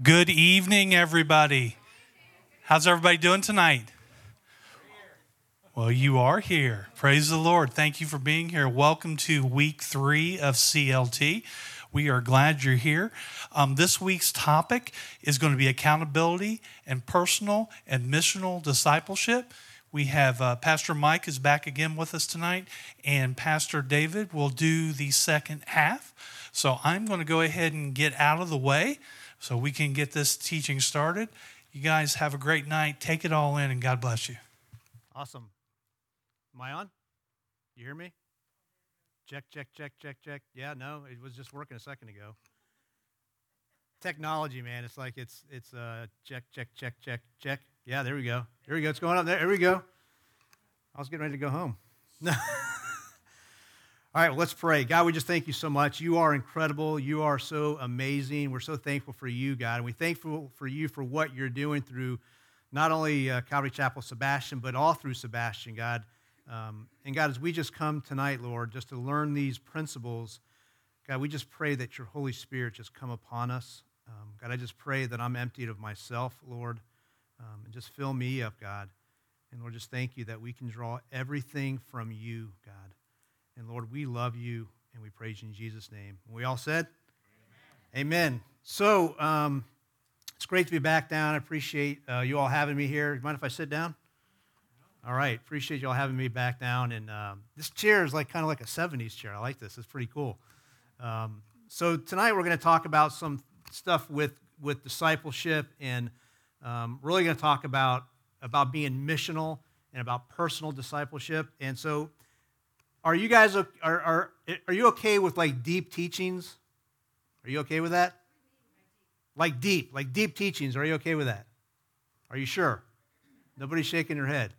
Good evening, everybody. How's everybody doing tonight? Well, you are here. Praise the Lord. Thank you for being here. Welcome to week 3 of CLT. We are glad you're here. This week's topic is going to be accountability and personal and missional discipleship. We have Pastor Mike is back again with us tonight, and Pastor David will do the second half. So I'm going to go ahead and get out of the way so we can get this teaching started. You guys have a great night. Take it all in, and God bless you. Awesome. Am I on? You hear me? Check. Yeah, no, it was just working a second ago. Technology, man. It's like it's check. Yeah, there we go. There we go. It's going on there. There we go. I was getting ready to go home. No. All right, well, let's pray. God, we just thank you so much. You are incredible. You are so amazing. We're so thankful for you, God. And we're thankful for you for what you're doing through not only Calvary Chapel Sebastian, but all through Sebastian, God. And God, as we just come tonight, Lord, just to learn these principles, God, we just pray that your Holy Spirit just come upon us. God, I just pray that I'm emptied of myself, Lord, and just fill me up, God. And Lord, just thank you that we can draw everything from you, God. And Lord, we love you, and we praise you in Jesus' name. And we all said? Amen. So it's great to be back down. I appreciate you all having me here. You mind if I sit down? All right. Appreciate you all having me back down. And this chair is like kind of like a 70s chair. I like this. It's pretty cool. So tonight we're going to talk about some stuff with discipleship, and really going to talk about being missional and about personal discipleship. And so, are you guys are you okay with like deep teachings? Are you okay with that? Like deep teachings. Are you okay with that? Are you sure? Nobody's shaking their head.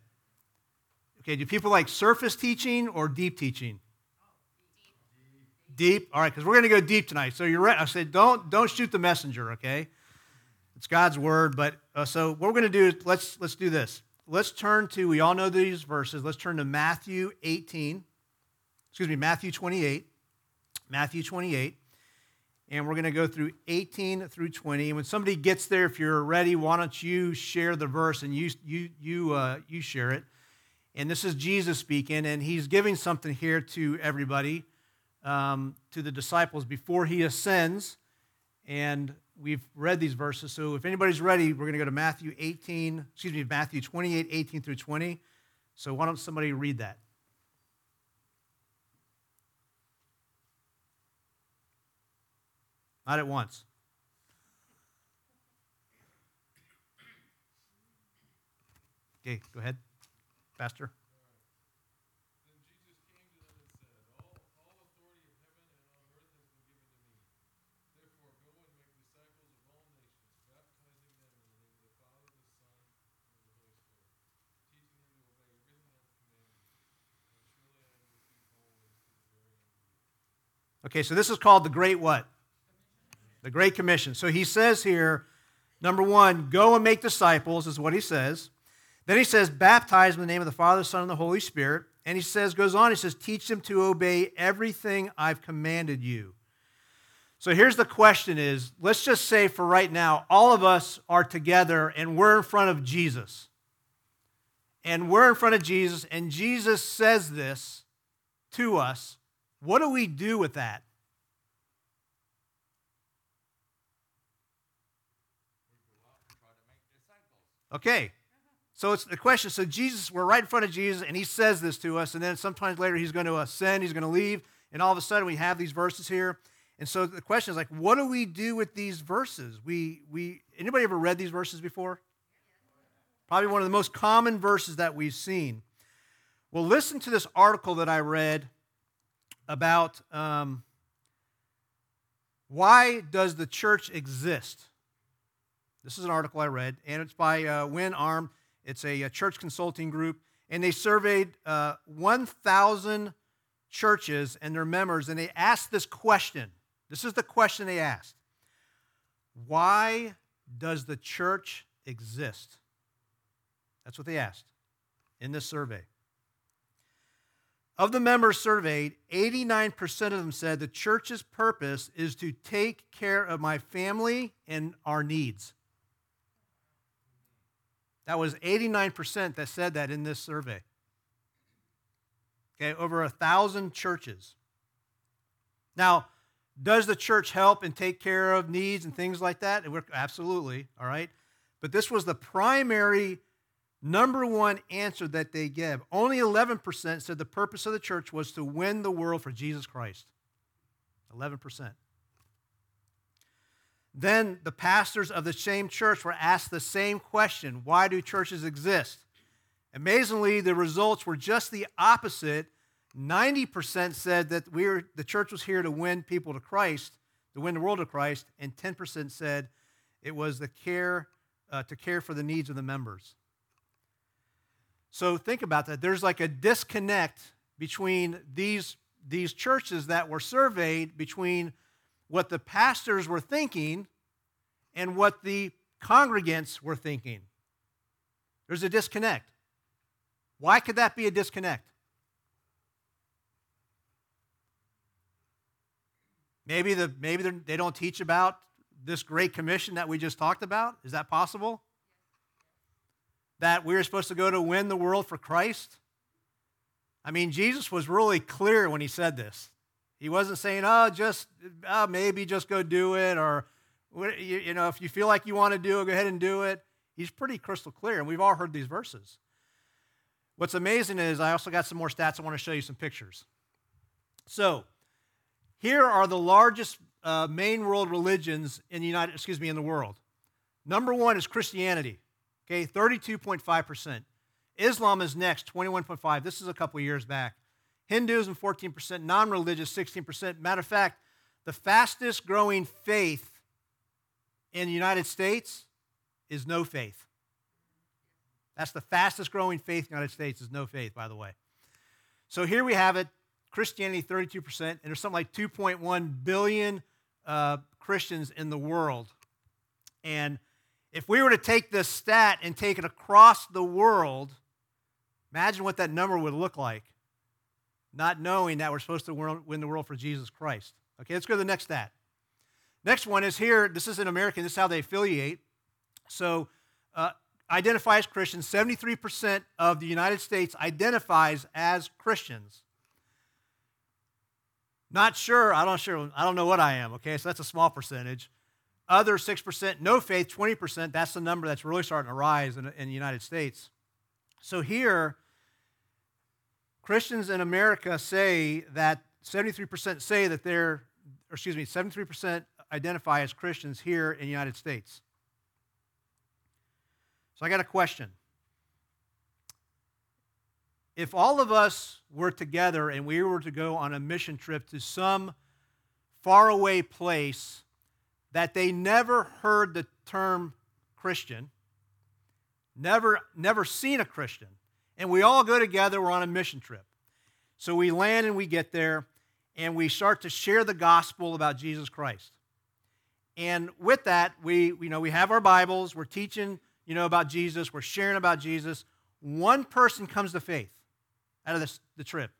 Okay, do people like surface teaching or deep teaching? Deep. All right, because we're going to go deep tonight. So you're right. I said don't shoot the messenger. Okay, it's God's word. But so what we're going to do is let's do this. Let's turn to, we all know these verses. Let's turn to Matthew 18. Excuse me, Matthew 28, and we're going to go through 18 through 20. And when somebody gets there, if you're ready, why don't you share the verse and you share it? And this is Jesus speaking, and he's giving something here to everybody, to the disciples before he ascends. And we've read these verses, so if anybody's ready, we're going to go to Matthew 28, 18 through 20. So why don't somebody read that? Not at once. Okay, go ahead, Pastor. Then Jesus came to them and said, all authority of heaven and on earth has been given to me. Therefore, go and make disciples of all nations, baptizing them in the name of the Father, the Son, and the Holy Spirit, teaching them to obey everything I've commanded you. And surely I am with you always to the very end of the world. Okay, so this is called the Great what? The Great Commission. So he says here, number one, go and make disciples is what he says. Then he says, baptize them in the name of the Father, Son, and the Holy Spirit. And he says, goes on, he says, teach them to obey everything I've commanded you. So here's the question is, let's just say for right now, all of us are together and we're in front of Jesus. And we're in front of Jesus, and Jesus says this to us. What do we do with that? Okay, so it's the question. So Jesus, we're right in front of Jesus, and he says this to us, and then sometimes later he's going to ascend, he's going to leave, and all of a sudden we have these verses here. And so the question is like, what do we do with these verses? We anybody ever read these verses before? Probably one of the most common verses that we've seen. Well, listen to this article that I read about why does the church exist? This is an article I read, and it's by Wynn Arm. It's a church consulting group, and they surveyed 1,000 churches and their members, and they asked this question. This is the question they asked. Why does the church exist? That's what they asked in this survey. Of the members surveyed, 89% of them said the church's purpose is to take care of my family and our needs. That was 89% that said that in this survey. Okay, over 1,000 churches. Now, does the church help and take care of needs and things like that? Absolutely, all right? But this was the primary number one answer that they gave. Only 11% said the purpose of the church was to win the world for Jesus Christ. 11%. Then the pastors of the same church were asked the same question, why do churches exist? Amazingly, the results were just the opposite. 90% said that the church was here to win people to Christ, to win the world to Christ, and 10% said it was to care for the needs of the members. So think about that. There's like a disconnect between these churches that were surveyed, between what the pastors were thinking and what the congregants were thinking. There's a disconnect. Why could that be a disconnect? Maybe they don't teach about this Great Commission that we just talked about. Is that possible? That we're supposed to go to win the world for Christ? I mean, Jesus was really clear when he said this. He wasn't saying, maybe just go do it, or, you know, if you feel like you want to do it, go ahead and do it. He's pretty crystal clear, and we've all heard these verses. What's amazing is I also got some more stats. I want to show you some pictures. So here are the largest main world religions in the world. Number one is Christianity. Okay, 32.5%. Islam is next, 21.5%. This is a couple years back. Hinduism, 14%. Non-religious, 16%. Matter of fact, the fastest growing faith in the United States is no faith. That's the fastest growing faith in the United States is no faith, by the way. So here we have it, Christianity, 32%. And there's something like 2.1 billion Christians in the world. And if we were to take this stat and take it across the world, imagine what that number would look like, not knowing that we're supposed to win the world for Jesus Christ. Okay, let's go to the next stat. Next one is here. This is in America. This is how they affiliate. So identify as Christians. 73% of the United States identifies as Christians. Not sure. I don't know what I am. Okay, so that's a small percentage. Other 6%, no faith, 20%. That's the number that's really starting to rise in the United States. So here, Christians in America say that 73% 73% identify as Christians here in the United States. So I got a question. If all of us were together and we were to go on a mission trip to some faraway place that they never heard the term Christian, never seen a Christian, and we all go together, we're on a mission trip. So we land and we get there, and we start to share the gospel about Jesus Christ. And with that, we have our Bibles, we're teaching, about Jesus, we're sharing about Jesus. One person comes to faith out of the trip.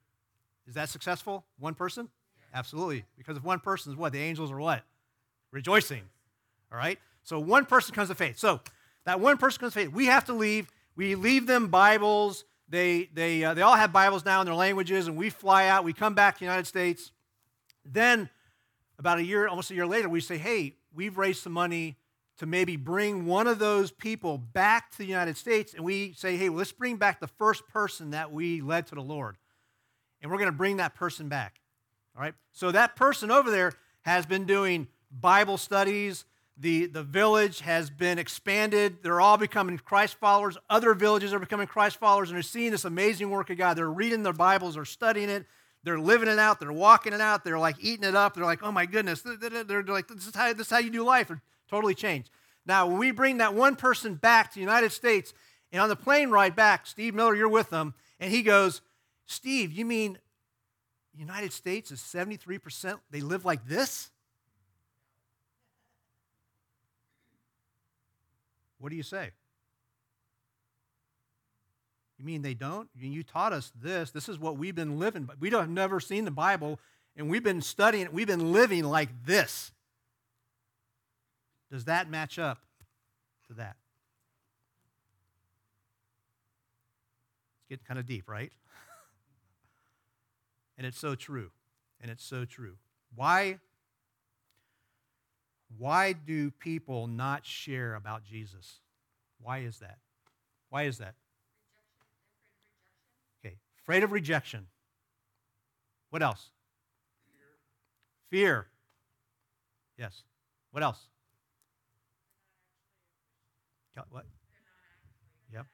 Is that successful? One person? Absolutely. Because if one person is what? The angels are what? Rejoicing, all right? So one person comes to faith. So that one person comes to faith. We have to leave. We leave them Bibles. They all have Bibles now in their languages, and we fly out. We come back to the United States. Then about almost a year later, we say, hey, we've raised some money to maybe bring one of those people back to the United States, and we say, hey, well, let's bring back the first person that we led to the Lord, and we're going to bring that person back, all right? So that person over there has been doing Bible studies, the village has been expanded, they're all becoming Christ followers, other villages are becoming Christ followers, and they're seeing this amazing work of God. They're reading their Bibles, they're studying it, they're living it out, they're walking it out, they're like eating it up, they're like, oh my goodness, they're like, this is how you do life, they're totally changed. Now, when we bring that one person back to the United States, and on the plane ride back, Steve Miller, you're with them, and he goes, Steve, you mean the United States is 73%, they live like this? What do you say? You mean they don't? You taught us this. This is what we've been living. But we have never seen the Bible, and we've been studying it. We've been living like this. Does that match up to that? It's getting kind of deep, right? And it's so true. And it's so true. Why do people not share about Jesus? Why is that? Why is that? Okay, afraid of rejection. What else? Fear. Yes. What else? What? Yep.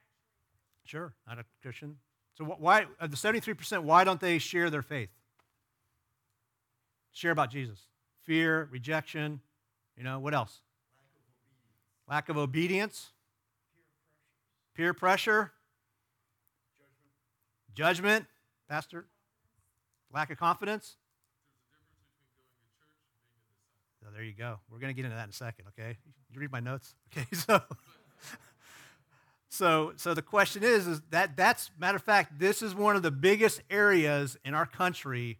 Sure, not a Christian. So why, of the 73%, why don't they share their faith? Share about Jesus. Fear, rejection, what else? Lack of obedience. Peer pressure. Judgment. Pastor. Lack of confidence. So there you go. We're going to get into that in a second, okay? You read my notes? Okay, so the question is that matter of fact, this is one of the biggest areas in our country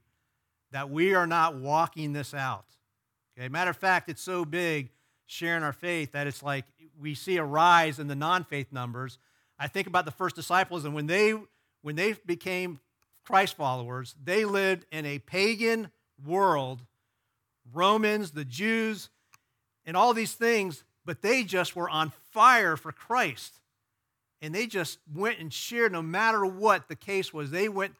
that we are not walking this out. Okay, matter of fact, it's so big sharing our faith that it's like we see a rise in the non-faith numbers. I think about the first disciples, and when they became Christ followers, they lived in a pagan world, Romans, the Jews, and all these things, but they just were on fire for Christ. And they just went and shared no matter what the case was. They went,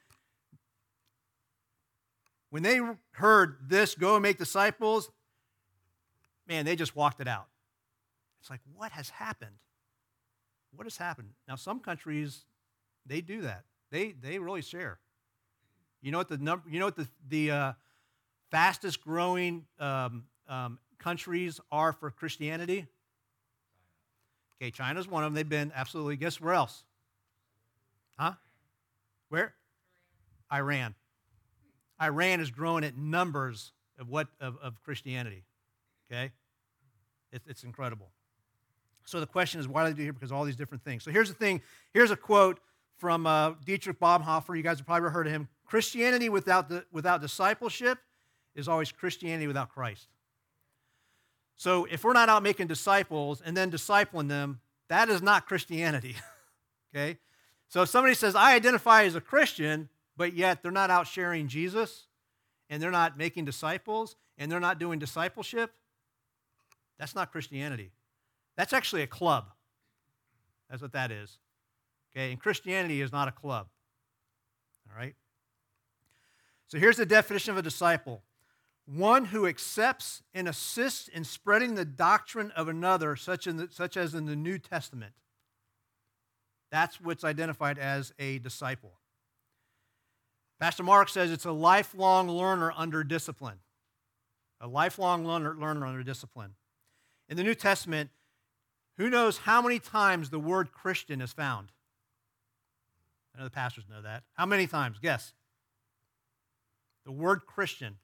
when they heard this, go and make disciples, man, they just walked it out. It's like, what has happened? What has happened? Now, some countries, they do that. They really share. You know what the fastest growing countries are for Christianity? Okay, China's one of them. They've been absolutely, guess where else? Huh? Where? Iran. Iran is growing at numbers of Christianity. Okay? It's incredible. So the question is, why do they do it here? Because of all these different things. So here's the thing. Here's a quote from Dietrich Bonhoeffer. You guys have probably heard of him. Christianity without discipleship is always Christianity without Christ. So if we're not out making disciples and then discipling them, that is not Christianity. Okay? So if somebody says, I identify as a Christian, but yet they're not out sharing Jesus, and they're not making disciples, and they're not doing discipleship, that's not Christianity. That's actually a club. That's what that is. Okay, and Christianity is not a club. All right? So here's the definition of a disciple. One who accepts and assists in spreading the doctrine of another, such as in the New Testament. That's what's identified as a disciple. Pastor Mark says it's a lifelong learner under discipline. A lifelong learner under discipline. In the New Testament, who knows how many times the word Christian is found? I know the pastors know that. How many times? Guess. The word Christian.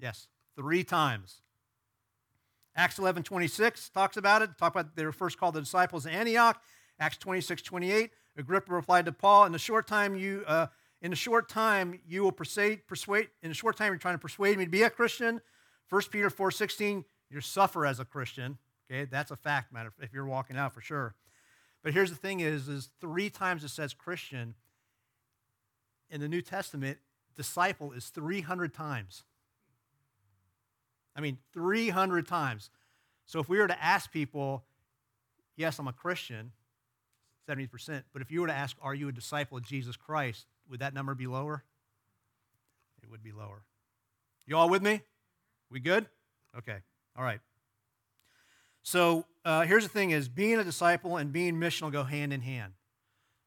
Yes, 3 times. Acts 11:26 talks about it. Talk about they were first called the disciples in Antioch. Acts 26:28. Agrippa replied to Paul, in a short time you're trying to persuade me to be a Christian. 1 Peter 4:16. You suffer as a Christian. Okay, that's a fact matter if you're walking out for sure. But here's the thing is 3 times it says Christian. In the New Testament, disciple is 300 times. 300 times. So if we were to ask people, yes, I'm a Christian, 70%, but if you were to ask, are you a disciple of Jesus Christ, would that number be lower? It would be lower. You all with me? We good? Okay. All right. So here's the thing is being a disciple and being missional go hand in hand.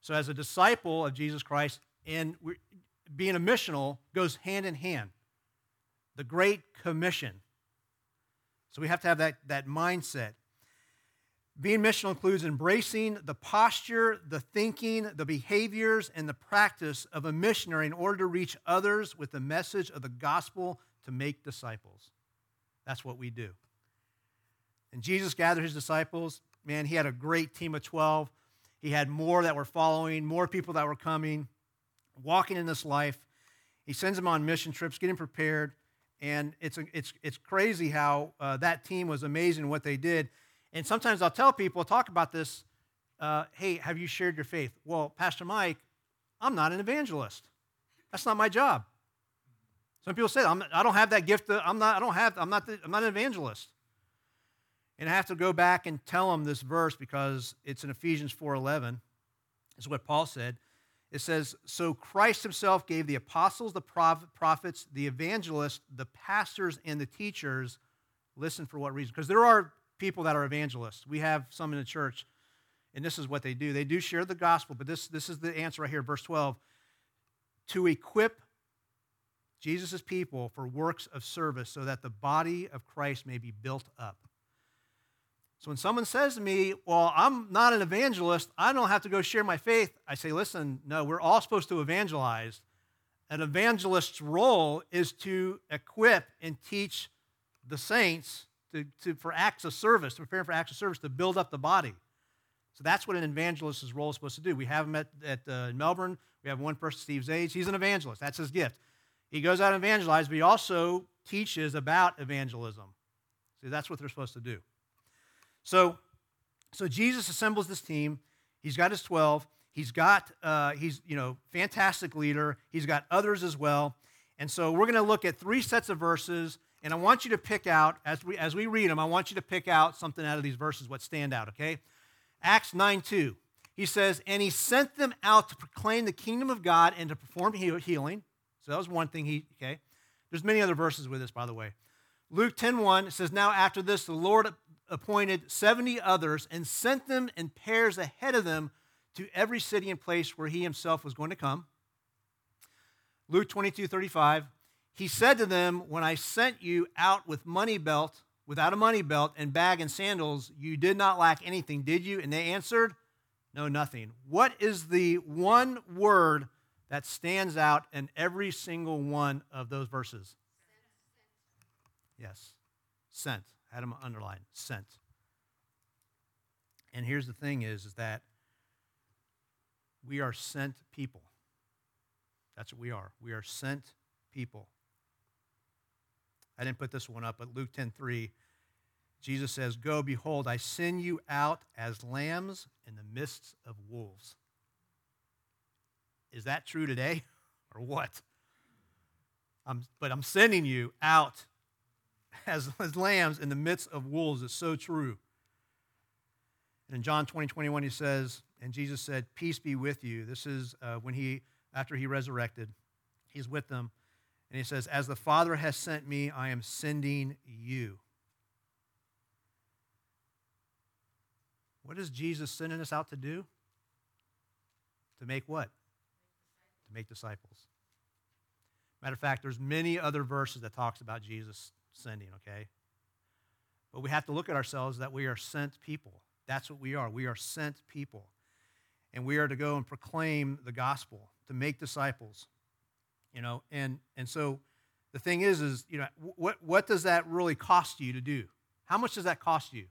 So as a disciple of Jesus Christ and being a missional goes hand in hand. The Great Commission. So we have to have that mindset. Being missional includes embracing the posture, the thinking, the behaviors, and the practice of a missionary in order to reach others with the message of the gospel to make disciples. That's what we do. And Jesus gathered his disciples. Man, he had a great team of 12. He had more that were following, more people that were coming, walking in this life. He sends them on mission trips, getting prepared, and it's crazy how that team was amazing what they did. And sometimes I'll tell people, I'll talk about this, hey, have you shared your faith? Well, Pastor Mike, I'm not an evangelist. That's not my job. Some people say, I don't have that gift. I'm not an evangelist. And I have to go back and tell them this verse because it's in Ephesians 4:11. It's what Paul said. It says, so Christ himself gave the apostles, the prophets, the evangelists, the pastors, and the teachers. Listen, for what reason? Because there are people that are evangelists. We have some in the church, and this is what they do. They do share the gospel, but this is the answer right here, verse 12. To equip Jesus' people for works of service so that the body of Christ may be built up. So when someone says to me, well, I'm not an evangelist, I don't have to go share my faith, I say, listen, no, we're all supposed to evangelize. An evangelist's role is to equip and teach the saints for acts of service, to prepare for acts of service, to build up the body. So that's what an evangelist's role is supposed to do. We have him in Melbourne. We have one person Steve's age. He's an evangelist. That's his gift. He goes out and evangelizes, but he also teaches about evangelism. See, that's what they're supposed to do. So Jesus assembles this team. He's got his 12. He's got, fantastic leader. He's got others as well. And so we're going to look at three sets of verses, and I want you to pick out, as we read them, I want you to pick out something out of these verses, what stand out, okay? Acts 9:2. He says, and he sent them out to proclaim the kingdom of God and to perform healing. So that was one thing okay. There's many other verses with this, by the way. Luke 10:1 says, now after this, the Lord appointed 70 others and sent them in pairs ahead of them to every city and place where he himself was going to come. Luke 22:35, he said to them, when I sent you out without a money belt and bag and sandals, you did not lack anything, did you? And they answered, no, nothing. What is the one word that stands out in every single one of those verses? Yes, sent. I had them underlined, sent. And here's the thing is that we are sent people. That's what we are. We are sent people. I didn't put this one up, but Luke 10:3, Jesus says, go, behold, I send you out as lambs in the midst of wolves. Is that true today or what? But I'm sending you out as lambs in the midst of wolves. It's so true. And in John 20:21, he says, and Jesus said, peace be with you. This is after he resurrected, he's with them. And he says, as the Father has sent me, I am sending you. What is Jesus sending us out to do? To make what? To make disciples. Matter of fact, there's many other verses that talks about Jesus sending, okay? But we have to look at ourselves that we are sent people. That's what we are. We are sent people. And we are to go and proclaim the gospel, to make disciples. You know, and so the thing is what does that really cost you to do? How much does that cost you?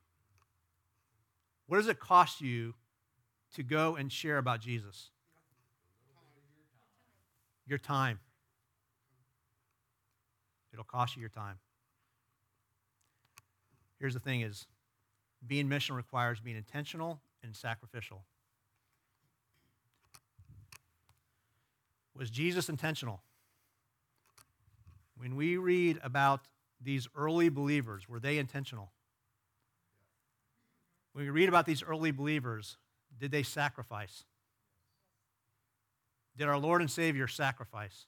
What does it cost you to go and share about Jesus? Your time. It'll cost you your time. Here's the thing is, being missional requires being intentional and sacrificial. Was Jesus intentional? When we read about these early believers, were they intentional? When we read about these early believers, did they sacrifice? Did our Lord and Savior sacrifice?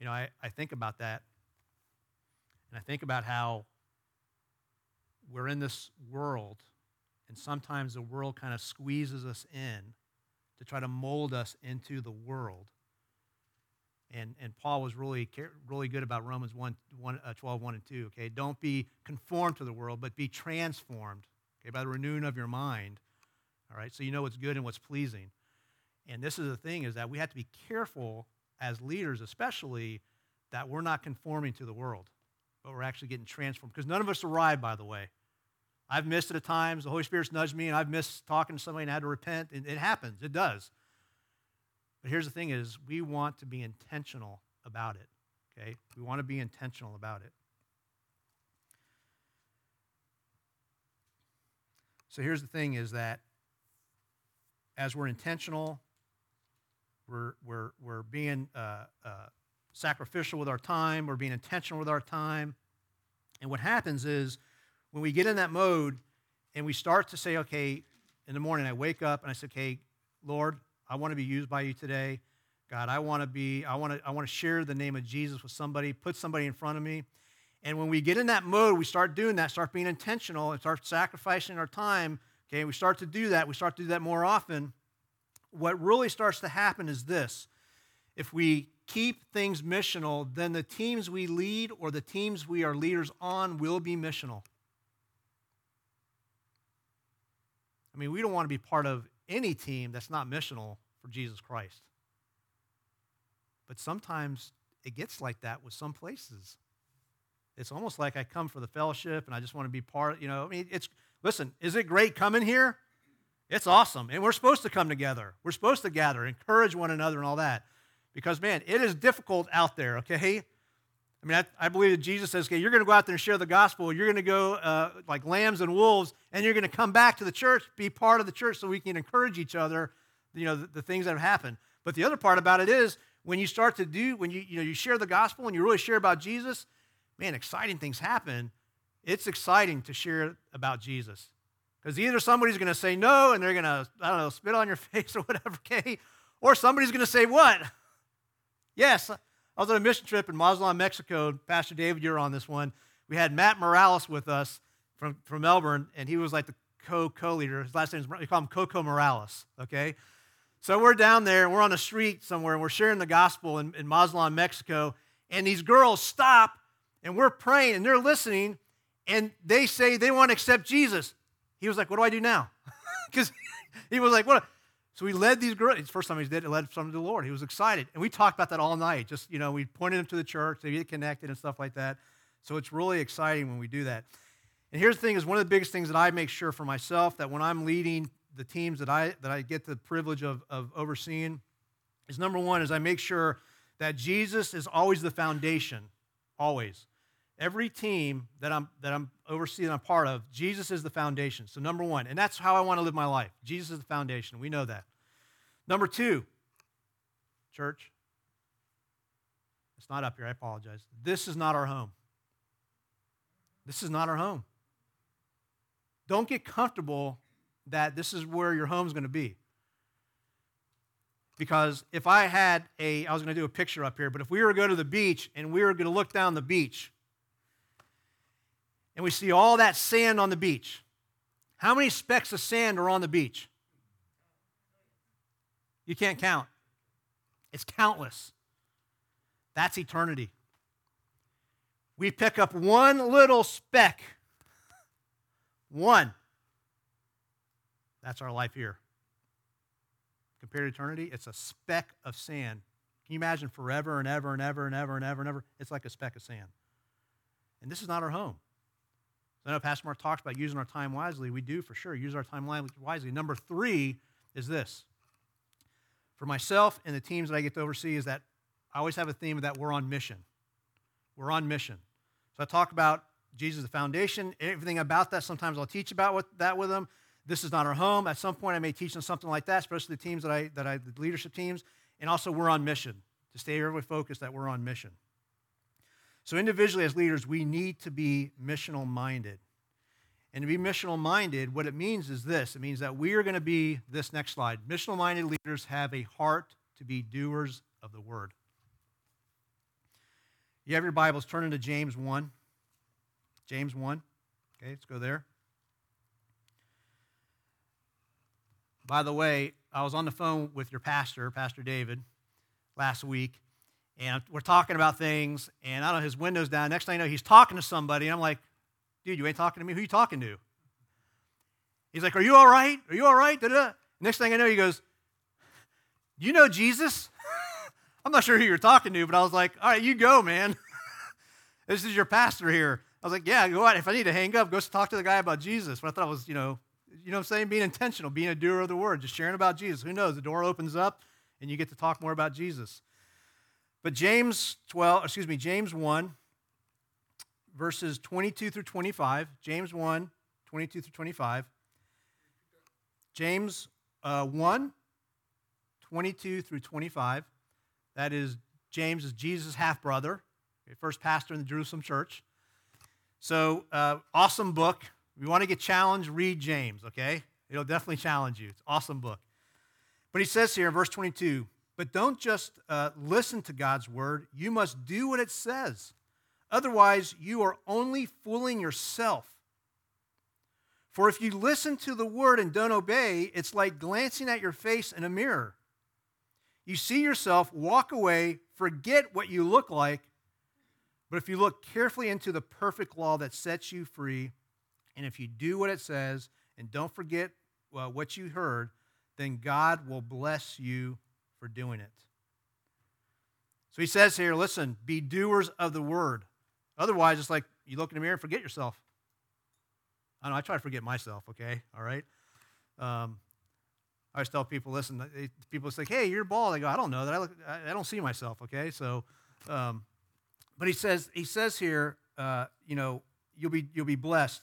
You know, I think about that, and I think about how we're in this world, and sometimes the world kind of squeezes us in to try to mold us into the world. And Paul was really good about Romans 12:1 and 2, okay? Don't be conformed to the world, but be transformed, okay, by the renewing of your mind, all right? So you know what's good and what's pleasing. And this is the thing is that we have to be careful as leaders, especially, that we're not conforming to the world, but we're actually getting transformed. Because none of us arrive, by the way. I've missed it at times. The Holy Spirit's nudged me, and I've missed talking to somebody and I had to repent. It happens. It does. But here's the thing is, we want to be intentional about it, okay? We want to be intentional about it. So here's the thing is that as we're intentional, we're being sacrificial with our time, we're being intentional with our time, and what happens is when we get in that mode and we start to say, okay, in the morning I wake up and I say, okay, Lord, I want to be used by you today. God, I want to share the name of Jesus with somebody, put somebody in front of me. And when we get in that mode, we start doing that, start being intentional, and start sacrificing our time, okay, we start to do that. We start to do that more often. What really starts to happen is this. If we keep things missional, then the teams we lead or the teams we are leaders on will be missional. I mean, we don't want to be part of any team that's not missional for Jesus Christ. But sometimes it gets like that with some places. It's almost like I come for the fellowship and I just want to be part, you know. I mean, listen, is it great coming here? It's awesome. And we're supposed to come together. We're supposed to gather, encourage one another and all that. Because, man, it is difficult out there, okay? I mean, I believe that Jesus says, okay, you're going to go out there and share the gospel. You're going to go like lambs and wolves, and you're going to come back to the church, be part of the church so we can encourage each other, you know, the things that have happened. But the other part about it is when you start to do, when you share the gospel and you really share about Jesus, man, exciting things happen. It's exciting to share about Jesus. Because either somebody's going to say no, and they're going to, I don't know, spit on your face or whatever, okay? Or somebody's going to say what? Yes, I was on a mission trip in Mazatlan, Mexico. Pastor David, you're on this one. We had Matt Morales with us from Melbourne, and he was like the co-leader. His last name is, we call him Coco Morales, okay? So we're down there, and we're on a street somewhere, and we're sharing the gospel in Mazatlan, Mexico, and these girls stop, and we're praying, and they're listening, and they say they want to accept Jesus. He was like, what do I do now? Because he was like, what? So we led these girls. It's the first time he did it, led some to the Lord. He was excited. And we talked about that all night. Just, you know, we pointed them to the church. They get connected and stuff like that. So it's really exciting when we do that. And here's the thing is one of the biggest things that I make sure for myself that when I'm leading the teams that I get the privilege of overseeing is number one is I make sure that Jesus is always the foundation, always. Every team that I'm overseeing, I'm part of, Jesus is the foundation. So number one, and that's how I want to live my life. Jesus is the foundation. We know that. Number two, church, it's not up here. I apologize. This is not our home. This is not our home. Don't get comfortable that this is where your home's going to be. Because if I had I was going to do a picture up here, but if we were to go to the beach and we were going to look down the beach, and we see all that sand on the beach. How many specks of sand are on the beach? You can't count. It's countless. That's eternity. We pick up one little speck. One. That's our life here. Compared to eternity, it's a speck of sand. Can you imagine forever and ever and ever and ever and ever and ever? It's like a speck of sand. And this is not our home. I know Pastor Mark talks about using our time wisely. We do, for sure, use our time wisely. Number three is this. For myself and the teams that I get to oversee is that I always have a theme that we're on mission. We're on mission. So I talk about Jesus, the foundation, everything about that. Sometimes I'll teach about that with them. This is not our home. At some point, I may teach them something like that, especially the teams that I the leadership teams, and also we're on mission, to stay everybody focused that we're on mission. So individually as leaders, we need to be missional-minded. And to be missional-minded, what it means is this. It means that we are going to be, this next slide, missional-minded leaders have a heart to be doers of the word. You have your Bibles, turn into James 1. James 1. Okay, let's go there. By the way, I was on the phone with your pastor, Pastor David, last week. And we're talking about things, and I don't know, his window's down. Next thing I know, he's talking to somebody, and I'm like, dude, you ain't talking to me? Who are you talking to? He's like, are you all right? Are you all right? Da-da. Next thing I know, he goes, you know Jesus? I'm not sure who you're talking to, but I was like, all right, you go, man. This is your pastor here. I was like, yeah, you know what? If I need to hang up, go talk to the guy about Jesus. But I thought it was, you know what I'm saying? Being intentional, being a doer of the word, just sharing about Jesus. Who knows? The door opens up and you get to talk more about Jesus. But James 1, verses 22 through 25, James 1, 22 through 25, James 1, 22 through 25, that is, James is Jesus' half-brother, first pastor in the Jerusalem church. So, awesome book. If you want to get challenged, read James, okay? It'll definitely challenge you. It's an awesome book. But he says here in verse 22, but don't just listen to God's word. You must do what it says. Otherwise, you are only fooling yourself. For if you listen to the word and don't obey, it's like glancing at your face in a mirror. You see yourself, walk away, forget what you look like, but if you look carefully into the perfect law that sets you free, and if you do what it says and don't forget what you heard, then God will bless you for doing it. So he says here, listen, be doers of the word. Otherwise, it's like you look in the mirror and forget yourself. I know, I try to forget myself, okay? All right? I always tell people, listen, people say, hey, you're bald. I go, I don't know that. I don't see myself, okay? So, but he says here, you'll be blessed.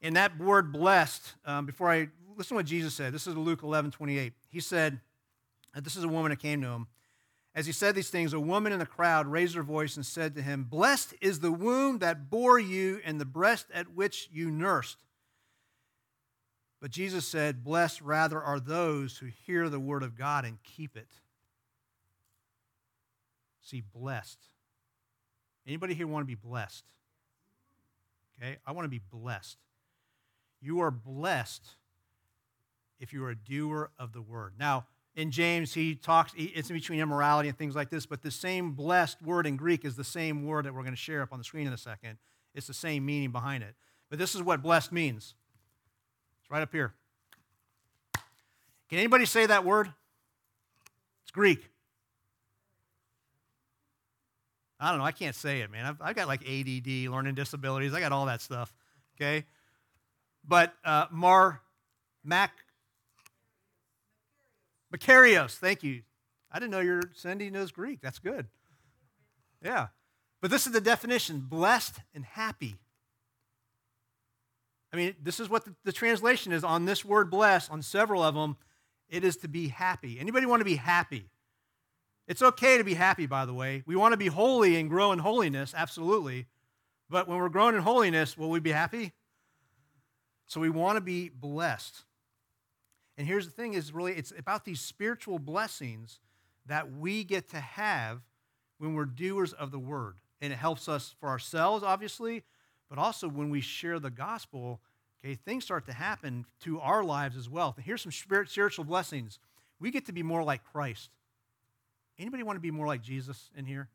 And that word blessed, listen to what Jesus said. This is Luke 11:28. He said, and this is a woman that came to him. As he said these things, a woman in the crowd raised her voice and said to him, blessed is the womb that bore you and the breast at which you nursed. But Jesus said, blessed rather are those who hear the word of God and keep it. See, blessed. Anybody here want to be blessed? Okay, I want to be blessed. You are blessed if you are a doer of the word. Now, in James, he talks, it's in between immorality and things like this, but the same blessed word in Greek is the same word that we're going to share up on the screen in a second. It's the same meaning behind it. But this is what blessed means. It's right up here. Can anybody say that word? It's Greek. I don't know. I can't say it, man. I've got like ADD, learning disabilities. I got all that stuff, okay? But Makarios, thank you. I didn't know your Cindy knows Greek. That's good. Yeah. But this is the definition, blessed and happy. I mean, this is what the translation is on this word blessed, on several of them. It is to be happy. Anybody want to be happy? It's okay to be happy, by the way. We want to be holy and grow in holiness, absolutely. But when we're growing in holiness, will we be happy? So we want to be blessed. And here's the thing, is really it's about these spiritual blessings that we get to have when we're doers of the word. And it helps us for ourselves, obviously, but also when we share the gospel, okay, things start to happen to our lives as well. Here's some spiritual blessings. We get to be more like Christ. Anybody want to be more like Jesus in here?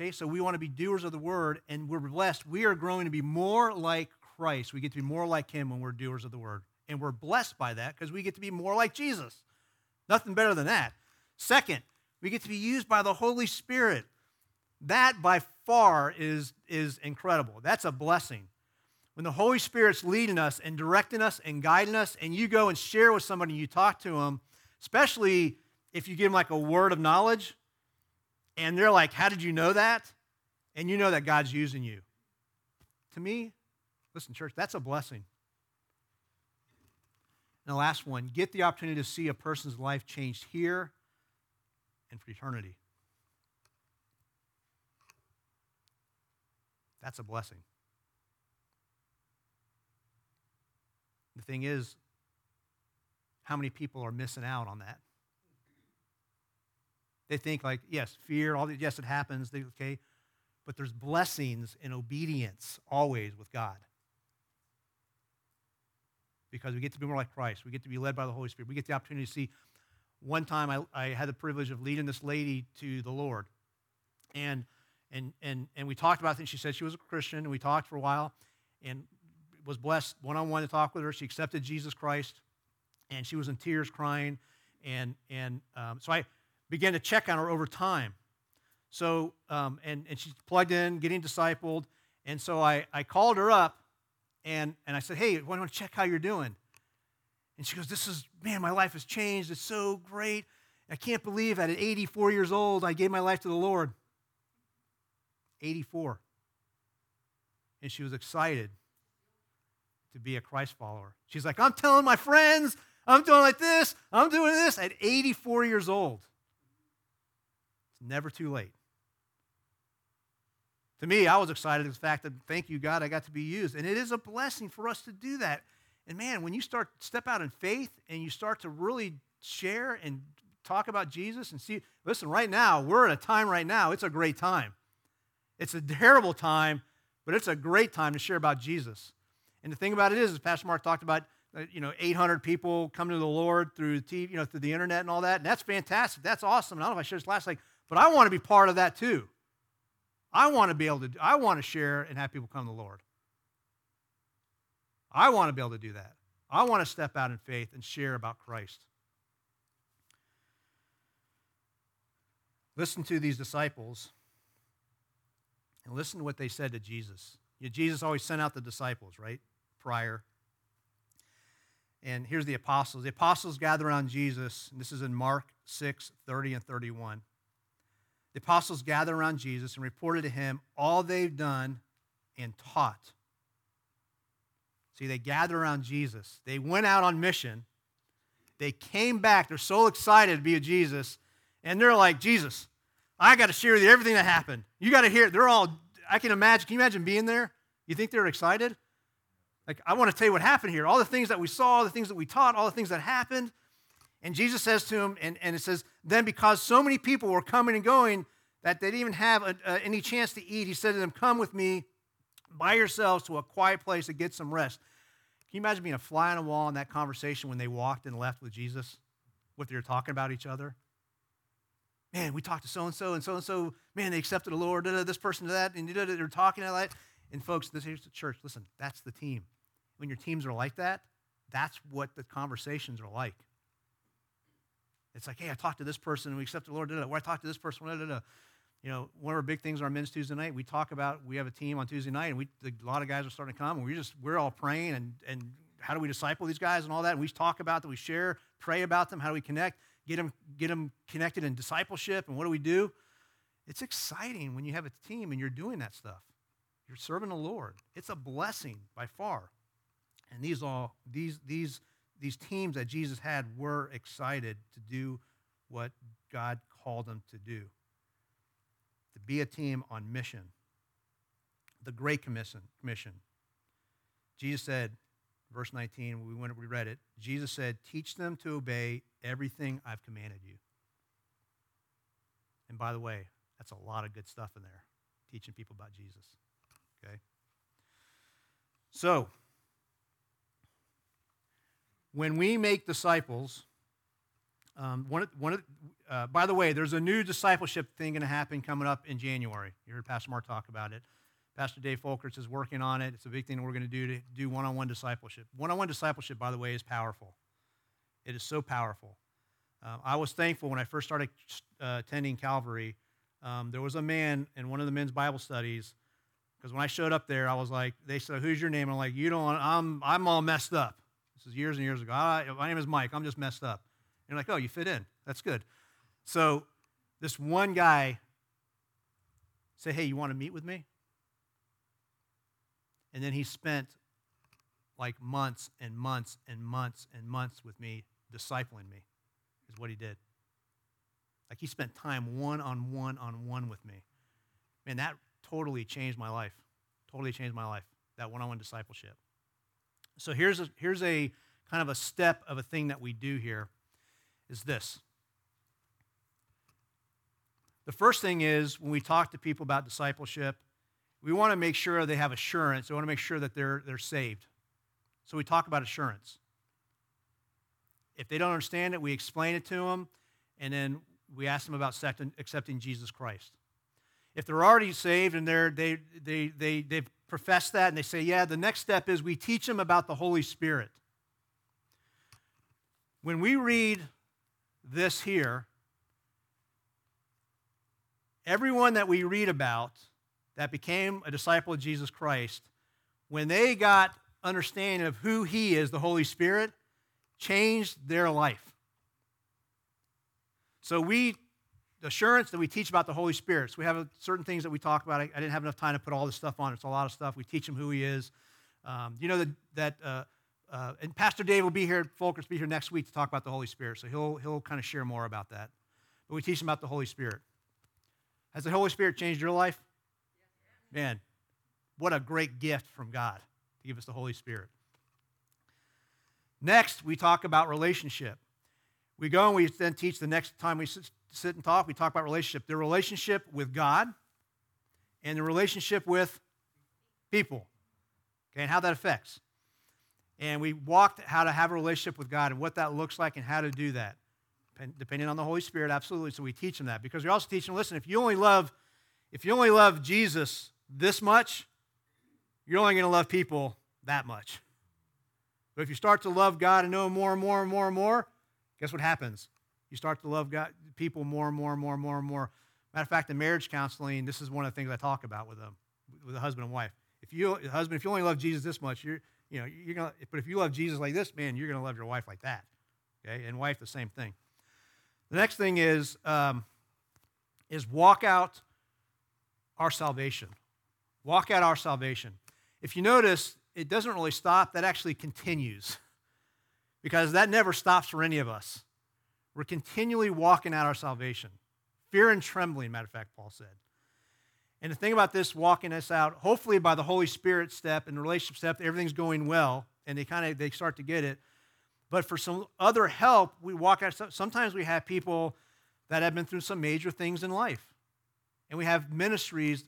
Okay, so we want to be doers of the word, and we're blessed. We are growing to be more like Christ. We get to be more like him when we're doers of the word. And we're blessed by that because we get to be more like Jesus. Nothing better than that. Second, we get to be used by the Holy Spirit. That by far is incredible. That's a blessing. When the Holy Spirit's leading us and directing us and guiding us, and you go and share with somebody, you talk to them, especially if you give them like a word of knowledge, and they're like, how did you know that? And you know that God's using you. To me, listen, church, that's a blessing. And the last one, get the opportunity to see a person's life changed here and for eternity. That's a blessing. The thing is, how many people are missing out on that? They think like, yes, fear, all that, yes, it happens, okay, but there's blessings in obedience always with God. Because we get to be more like Christ. We get to be led by the Holy Spirit. We get the opportunity to see. One time I had the privilege of leading this lady to the Lord. And we talked about things. She said she was a Christian, and we talked for a while and was blessed one-on-one to talk with her. She accepted Jesus Christ, and she was in tears crying. So I began to check on her over time. So, and she's plugged in, getting discipled. And so I called her up, and I said, hey, I want to check how you're doing. And she goes, my life has changed. It's so great. I can't believe at 84 years old, I gave my life to the Lord. 84. And she was excited to be a Christ follower. She's like, I'm telling my friends, I'm doing like this, I'm doing this at 84 years old. It's never too late. To me, I was excited at the fact that, thank you, God, I got to be used. And it is a blessing for us to do that. And man, when you step out in faith and you start to really share and talk about Jesus and see, listen, right now, we're at a time right now, it's a great time. It's a terrible time, but it's a great time to share about Jesus. And the thing about it is Pastor Mark talked about, 800 people come to the Lord through TV, through the internet and all that, and that's fantastic. That's awesome. And I don't know if I shared this but I want to be part of that too. I want to share and have people come to the Lord. I want to be able to do that. I want to step out in faith and share about Christ. Listen to these disciples and listen to what they said to Jesus. Jesus always sent out the disciples, right? Prior. And here's the apostles. The apostles gather around Jesus, and this is in Mark 6:30 and 31. The apostles gather around Jesus and reported to him all they've done and taught. See, they gather around Jesus. They went out on mission. They came back. They're so excited to be with Jesus. And they're like, Jesus, I got to share with you everything that happened. You got to hear it. They're all, I can imagine. Can you imagine being there? You think they're excited? Like, I want to tell you what happened here. All the things that we saw, the things that we taught, all the things that happened. And Jesus says to him, and it says, then because so many people were coming and going that they didn't even have any chance to eat, he said to them, come with me by yourselves to a quiet place to get some rest. Can you imagine being a fly on a wall in that conversation when they walked and left with Jesus, what they were talking about each other? Man, we talked to so-and-so and so-and-so. Man, they accepted the Lord, this person to that, and they're talking to that. And folks, here's the church. Listen, that's the team. When your teams are like that, that's what the conversations are like. It's like, hey, I talked to this person, and we accepted the Lord, or I talked to this person, one of our big things on our men's Tuesday night, we have a team on Tuesday night, and a lot of guys are starting to come, and we're all praying, and how do we disciple these guys and all that, and we talk about that, we share, pray about them, how do we connect, get them connected in discipleship, and what do we do? It's exciting when you have a team and you're doing that stuff. You're serving the Lord. It's a blessing by far. And these teams that Jesus had were excited to do what God called them to do, to be a team on mission, the Great Commission. Jesus said, verse 19, we read it, Jesus said, teach them to obey everything I've commanded you. And by the way, that's a lot of good stuff in there, teaching people about Jesus, okay? So, when we make disciples, by the way, there's a new discipleship thing going to happen coming up in January. You heard Pastor Mark talk about it. Pastor Dave Folkerts is working on it. It's a big thing we're going to do one-on-one discipleship. One-on-one discipleship, by the way, is powerful. It is so powerful. I was thankful when I first started attending Calvary. There was a man in one of the men's Bible studies, because when I showed up there, I was like, they said, who's your name? And I'm like, I'm all messed up. This is years and years ago. My name is Mike. I'm just messed up. And you're like, oh, you fit in. That's good. So this one guy said, hey, you want to meet with me? And then he spent like months and months and months and months with me, discipling me, is what he did. Like he spent time one-on-one with me. Man, that totally changed my life. That one-on-one discipleship. So here's a kind of a step of a thing that we do here is this. The first thing is when we talk to people about discipleship, we want to make sure they have assurance. We want to make sure that they're saved. So we talk about assurance. If they don't understand it, we explain it to them, and then we ask them about accepting Jesus Christ. If they're already saved and they've profess that, and they say, yeah, the next step is we teach them about the Holy Spirit. When we read this here, everyone that we read about that became a disciple of Jesus Christ, when they got understanding of who he is, the Holy Spirit, changed their life. So the assurance that we teach about the Holy Spirit. So we have certain things that we talk about. I didn't have enough time to put all this stuff on. It's a lot of stuff. We teach him who he is. And Pastor Dave will be here, Folkerts will be here next week to talk about the Holy Spirit. So he'll kind of share more about that. But we teach him about the Holy Spirit. Has the Holy Spirit changed your life? Man, what a great gift from God to give us the Holy Spirit. Next, we talk about relationship. We go and we then teach the next time we sit and talk, we talk about relationship. The relationship with God and the relationship with people, okay, and how that affects. And we walked how to have a relationship with God and what that looks like and how to do that, depending on the Holy Spirit, absolutely. So we teach them that, because we also teach them, listen, if you only love Jesus this much, you're only going to love people that much. But if you start to love God and know him more and more and more and more, guess what happens? You start to love God, people more and more and more and more and more. Matter of fact, in marriage counseling, this is one of the things I talk about with them, with a husband and wife. If you only love Jesus this much, you're gonna. But if you love Jesus like this, man, you're gonna love your wife like that. Okay, and wife the same thing. The next thing is walk out our salvation. Walk out our salvation. If you notice, it doesn't really stop. That actually continues, because that never stops for any of us. We're continually walking out our salvation. Fear and trembling, matter of fact, Paul said. And the thing about this walking us out, hopefully by the Holy Spirit step and the relationship step, everything's going well, and they start to get it. But for some other help, we walk out. Sometimes we have people that have been through some major things in life. And we have ministries,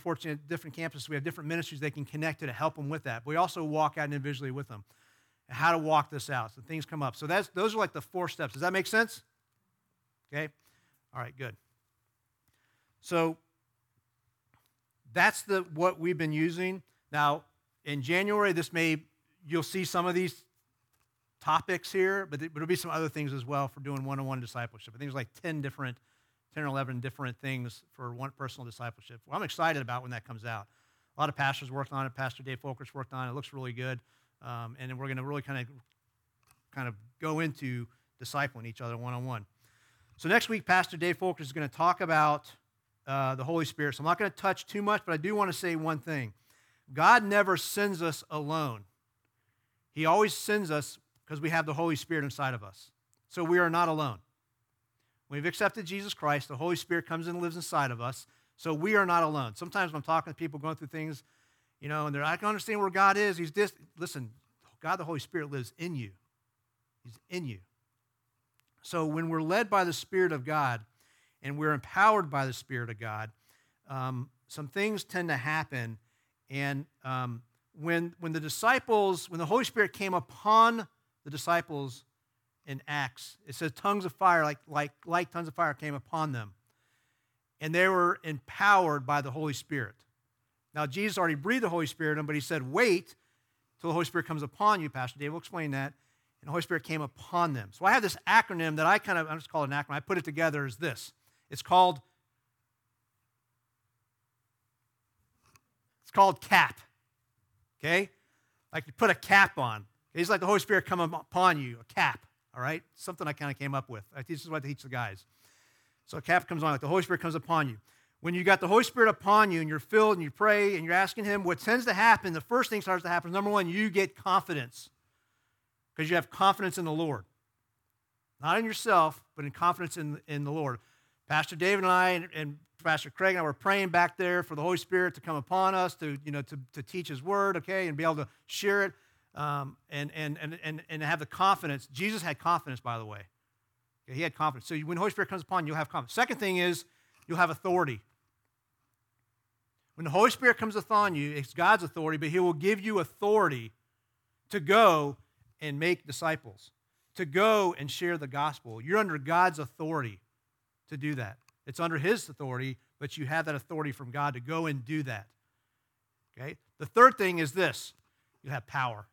fortunately, at different campuses, we have different ministries they can connect to help them with that. But we also walk out individually with them. How to walk this out. So things come up. So those are like the four steps. Does that make sense? Okay. All right, good. So that's what we've been using. Now, in January, you'll see some of these topics here, but there'll be some other things as well for doing one-on-one discipleship. I think there's like 10 or 11 different things for one personal discipleship. Well, I'm excited about when that comes out. A lot of pastors worked on it. Pastor Dave Folkerts worked on it. It looks really good. And then we're going to really kind of go into discipling each other one-on-one. So next week, Pastor Dave Folkerts is going to talk about the Holy Spirit. So I'm not going to touch too much, but I do want to say one thing. God never sends us alone. He always sends us because we have the Holy Spirit inside of us. So we are not alone. When we've accepted Jesus Christ, the Holy Spirit comes and lives inside of us, so we are not alone. Sometimes when I'm talking to people going through things, and they're I can understand where God is. He's this. Listen, God, the Holy Spirit lives in you. He's in you. So when we're led by the Spirit of God and we're empowered by the Spirit of God, some things tend to happen. And when the Holy Spirit came upon the disciples in Acts, it says tongues of fire, like tongues of fire came upon them. And they were empowered by the Holy Spirit. Now, Jesus already breathed the Holy Spirit on him, but he said, wait till the Holy Spirit comes upon you. Pastor Dave will explain that. And the Holy Spirit came upon them. So I have this acronym that I just call it an acronym. I put it together as this. It's called CAP, okay? Like you put a cap on. It's like the Holy Spirit come upon you, a cap, all right? Something I kind of came up with. This is what I teach the guys. So a cap comes on, like the Holy Spirit comes upon you. When you got the Holy Spirit upon you and you're filled and you pray and you're asking him, what tends to happen, the first thing starts to happen is, number one, you get confidence, because you have confidence in the Lord. Not in yourself, but in confidence in the Lord. Pastor David and I and Pastor Craig and I were praying back there for the Holy Spirit to come upon us to teach his word, okay, and be able to share it and have the confidence. Jesus had confidence, by the way. Okay, he had confidence. So when the Holy Spirit comes upon you, you'll have confidence. Second thing is, you'll have authority. When the Holy Spirit comes upon you, it's God's authority, but he will give you authority to go and make disciples, to go and share the gospel. You're under God's authority to do that. It's under his authority, but you have that authority from God to go and do that. Okay? The third thing is this. You have power.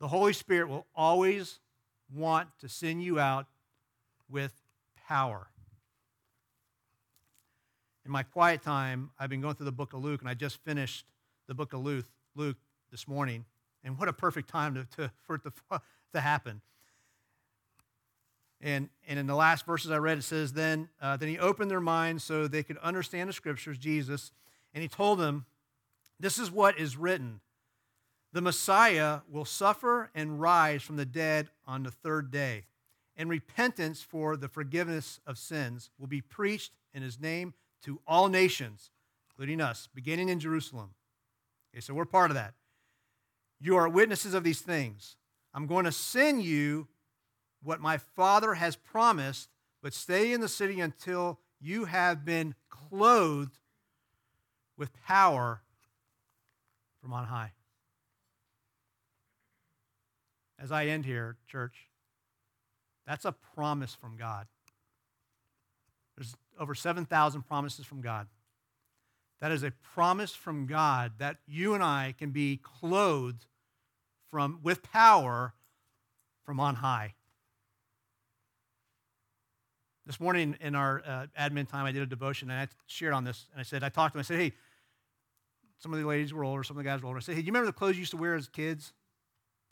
The Holy Spirit will always want to send you out with power. In my quiet time, I've been going through the book of Luke, and I just finished the book of Luke this morning. And what a perfect time for it to happen. And in the last verses I read, it says, then he opened their minds so they could understand the Scriptures, Jesus, and he told them, this is what is written. The Messiah will suffer and rise from the dead on the third day, and repentance for the forgiveness of sins will be preached in his name to all nations, including us, beginning in Jerusalem. Okay, so we're part of that. You are witnesses of these things. I'm going to send you what my Father has promised, but stay in the city until you have been clothed with power from on high. As I end here, church, that's a promise from God. There's over 7,000 promises from God. That is a promise from God that you and I can be clothed with power from on high. This morning in our admin time, I did a devotion, and I shared on this, and I talked to them, I said, hey, some of the ladies were older, some of the guys were older. I said, hey, do you remember the clothes you used to wear as kids?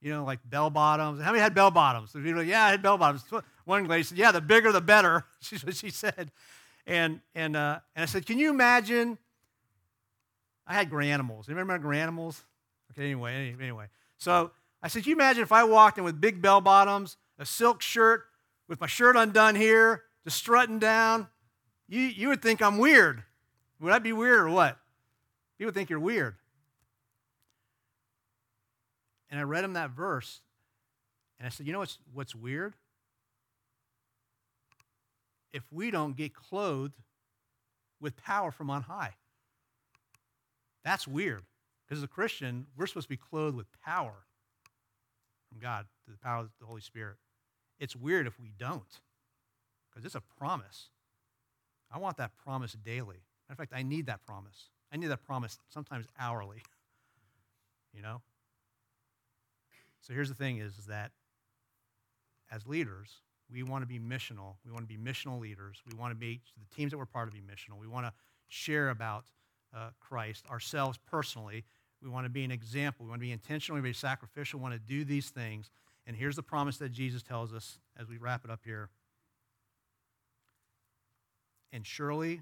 You know, like bell-bottoms. How many had bell-bottoms? They'd be like, yeah, I had bell-bottoms. One lady said, yeah, the bigger the better. She's what she said. And I said, can you imagine? I had granimals. You remember granimals? Okay, anyway. So I said, can you imagine if I walked in with big bell-bottoms, a silk shirt, with my shirt undone here, just strutting down, you would think I'm weird. Would I be weird or what? You would think you're weird. And I read him that verse, and I said, you know what's weird? If we don't get clothed with power from on high. That's weird, because as a Christian, we're supposed to be clothed with power from God, through the power of the Holy Spirit. It's weird if we don't, because it's a promise. I want that promise daily. Matter of fact, I need that promise. I need that promise sometimes hourly, you know? So here's the thing is that as leaders, we want to be missional. We want to be missional leaders. We want to be, the teams that we're part of, be missional. We want to share about Christ ourselves personally. We want to be an example. We want to be intentional. We want to be sacrificial. We want to do these things. And here's the promise that Jesus tells us as we wrap it up here. And surely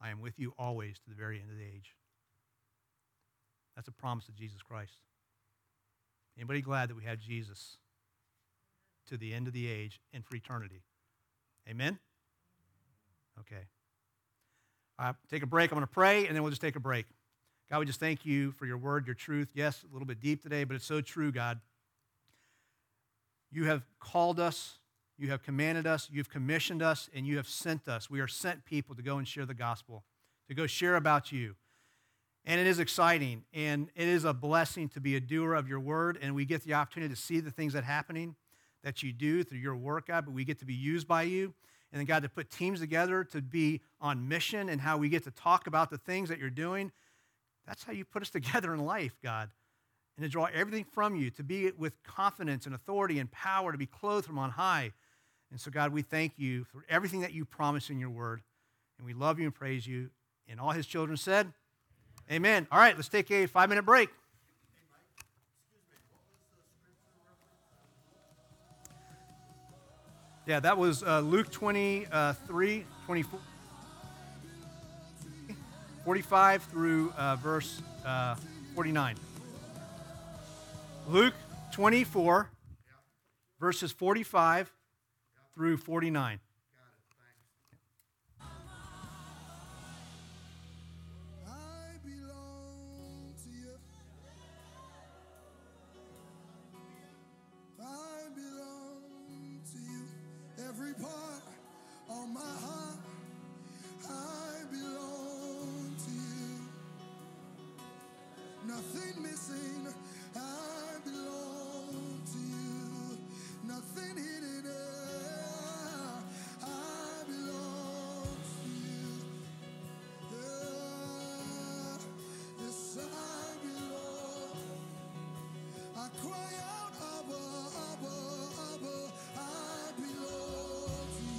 I am with you always to the very end of the age. That's a promise of Jesus Christ. Anybody glad that we have Jesus to the end of the age and for eternity? Amen? Okay. All right, take a break. I'm going to pray, and then we'll just take a break. God, we just thank you for your word, your truth. Yes, a little bit deep today, but it's so true, God. You have called us. You have commanded us, you've commissioned us, and you have sent us. We are sent people to go and share the gospel, to go share about you. And it is exciting, and it is a blessing to be a doer of your word, and we get the opportunity to see the things that are happening that you do through your work, God, but we get to be used by you. And then, God, to put teams together to be on mission and how we get to talk about the things that you're doing. That's how you put us together in life, God. And to draw everything from you, to be with confidence and authority and power, to be clothed from on high. And so, God, we thank you for everything that you promise in your word. And we love you and praise you. And all his children said, amen. Amen. All right, let's take a 5-minute break. Yeah, that was Luke 23, 24, 45 through verse 49. Luke 24, verses 45 through 49. Cry out, Abba, Abba, Abba, I belong to you.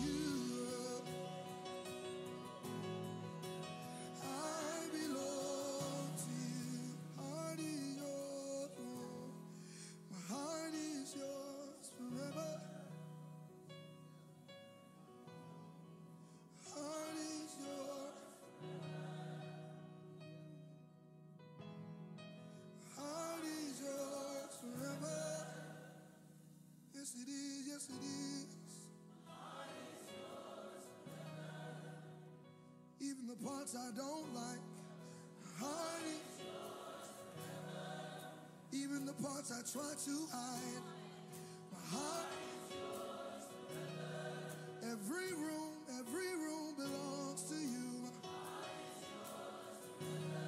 yes it is. My heart is yours forever. Even the parts I don't like, my heart is yours forever. Even the parts I try to hide, my heart is yours forever. Every room belongs to you. My heart is yours forever. My heart is yours forever.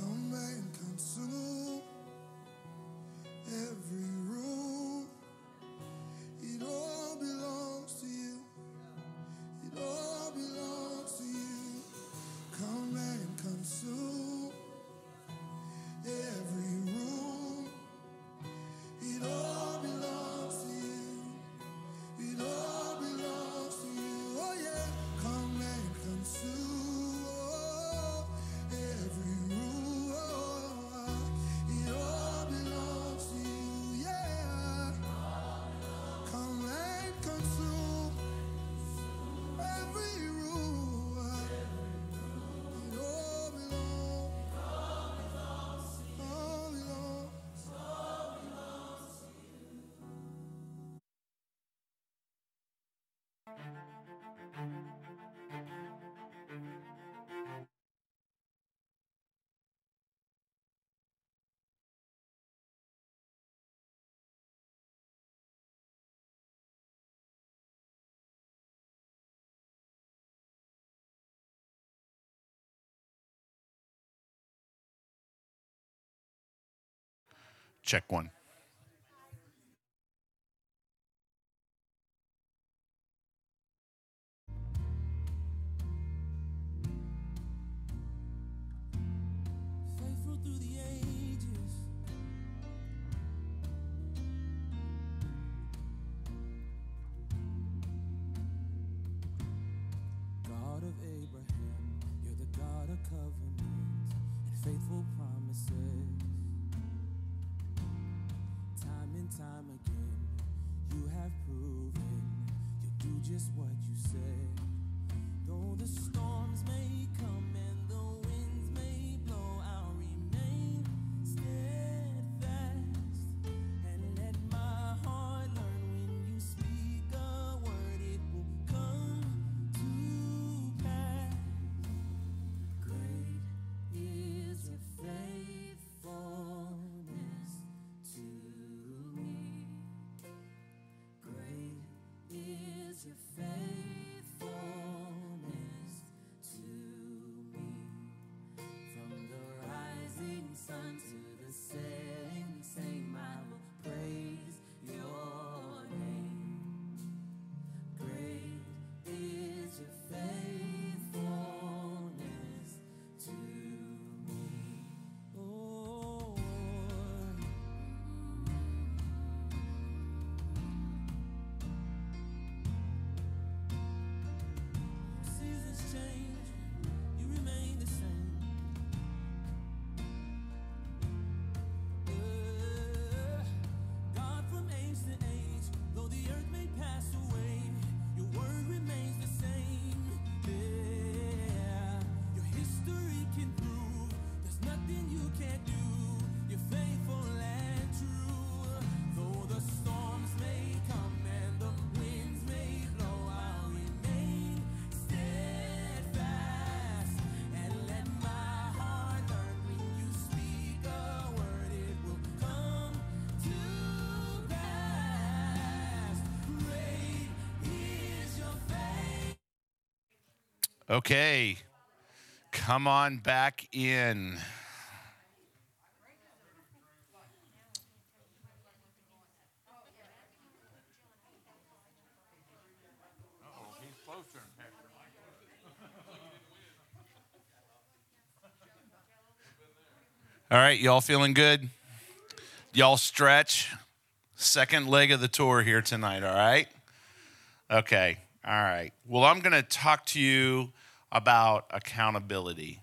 Come and consume every room. It all belongs to you. It all belongs to you. Come and consume every room. It all belongs to you. It all belongs to you. Oh yeah. Come and consume every room. Check one. Faithful through the ages, God of Abraham, you're the God of covenants and faithful promises. Time and time again, you have proven you'll do just what you said. Though the storms may come and the winds may blow, I'll remain steadfast and let my heart learn when you speak a word, it will come to pass. Great is your faithfulness. Is your faithfulness to me, from the rising sun to the setting same, I will praise your name. Great is your faithfulness to me. Oh, change, you remain the same. God, from age to age, though the earth may pass away, your word remains the same. Yeah, your history can prove there's nothing you can't do. You're faithful and true. Though the storms may come and the winds may blow, I'll remain steady. Okay, come on back in. All right, y'all feeling good? Y'all stretch. Second leg of the tour here tonight, all right? Okay, all right. Well, I'm going to talk to you about accountability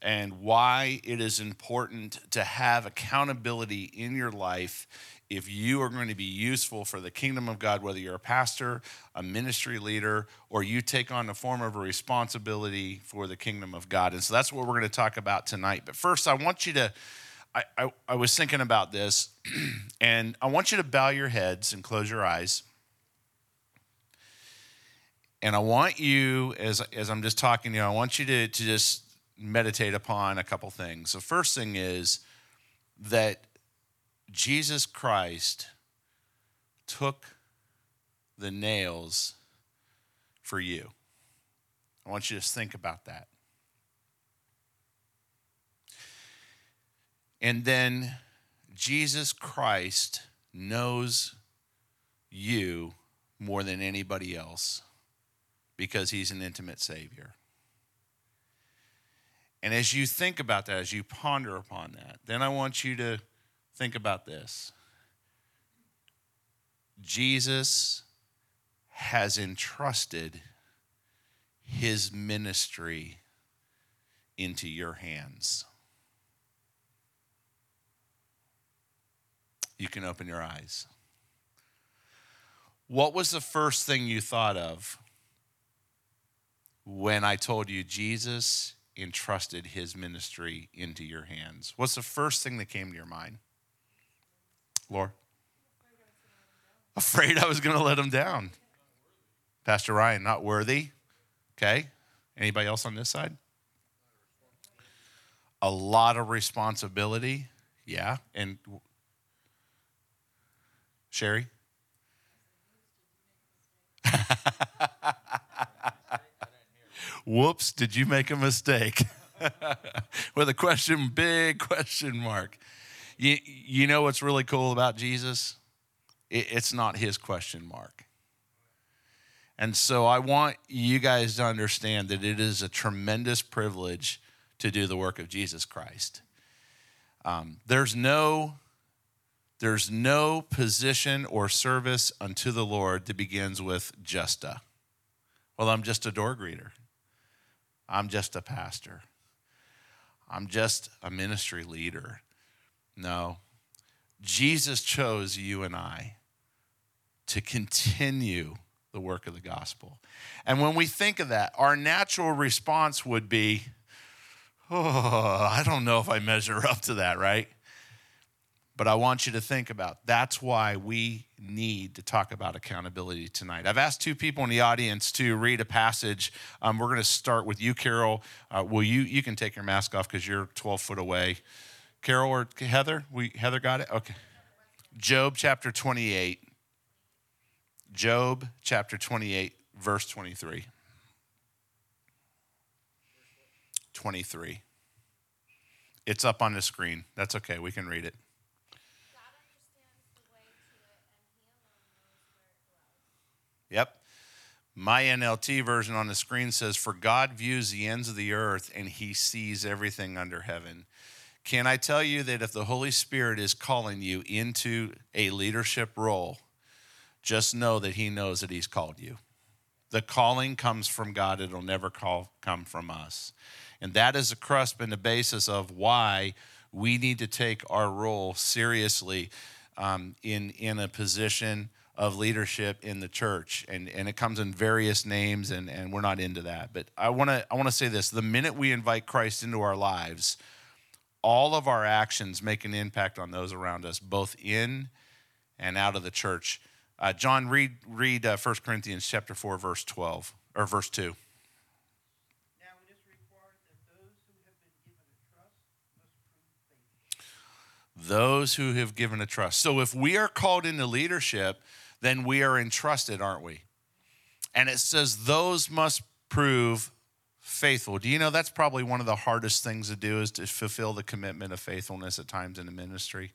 and why it is important to have accountability in your life if you are going to be useful for the kingdom of God, whether you're a pastor, a ministry leader, or you take on the form of a responsibility for the kingdom of God. And so that's what we're going to talk about tonight. But first, I want you to, I was thinking about this, and I want you to bow your heads and close your eyes. And I want you, as I'm just talking to you, I want you to just meditate upon a couple things. The first thing is that Jesus Christ took the nails for you. I want you to just think about that. And then Jesus Christ knows you more than anybody else because he's an intimate Savior. And as you think about that, as you ponder upon that, then I want you to think about this. Jesus has entrusted his ministry into your hands. You can open your eyes. What was the first thing you thought of when I told you Jesus entrusted his ministry into your hands? What's the first thing that came to your mind? Laura? Afraid I was going to let him down. Pastor Ryan, not worthy. Okay. Anybody else on this side? A lot of responsibility. Yeah. And Sherry? Whoops, did you make a mistake? With a question, big question mark. You know what's really cool about Jesus? It's not his question mark. And so I want you guys to understand that it is a tremendous privilege to do the work of Jesus Christ. There's no position or service unto the Lord that begins with just a, well, I'm just a door greeter. I'm just a pastor. I'm just a ministry leader. No, Jesus chose you and I to continue the work of the gospel. And when we think of that, our natural response would be, oh, I don't know if I measure up to that, right? But I want you to think about, that's why we need to talk about accountability tonight. I've asked two people in the audience to read a passage. We're going to start with you, Carol. Will you can take your mask off because you're 12 foot away. Carol or Heather? Heather got it? Okay. Job chapter 28. Job chapter 28, verse 23. 23. It's up on the screen. That's okay. We can read it. Yep. My NLT version on the screen says, "For God views the ends of the earth and he sees everything under heaven." Can I tell you that if the Holy Spirit is calling you into a leadership role, just know that he knows that he's called you. The calling comes from God. It'll never come from us. And that is the crust and the basis of why we need to take our role seriously in a position of leadership in the church, and it comes in various names, and we're not into that. But I wanna say this, the minute we invite Christ into our lives, all of our actions make an impact on those around us, both in and out of the church. John, read 1 Corinthians chapter 4, verse 12, or verse 2. Now it is required that those who have been given a trust must prove faithful. Those who have given a trust. So if we are called into leadership, then we are entrusted, aren't we? And it says those must prove faithful. Do you know that's probably one of the hardest things to do is to fulfill the commitment of faithfulness at times in the ministry?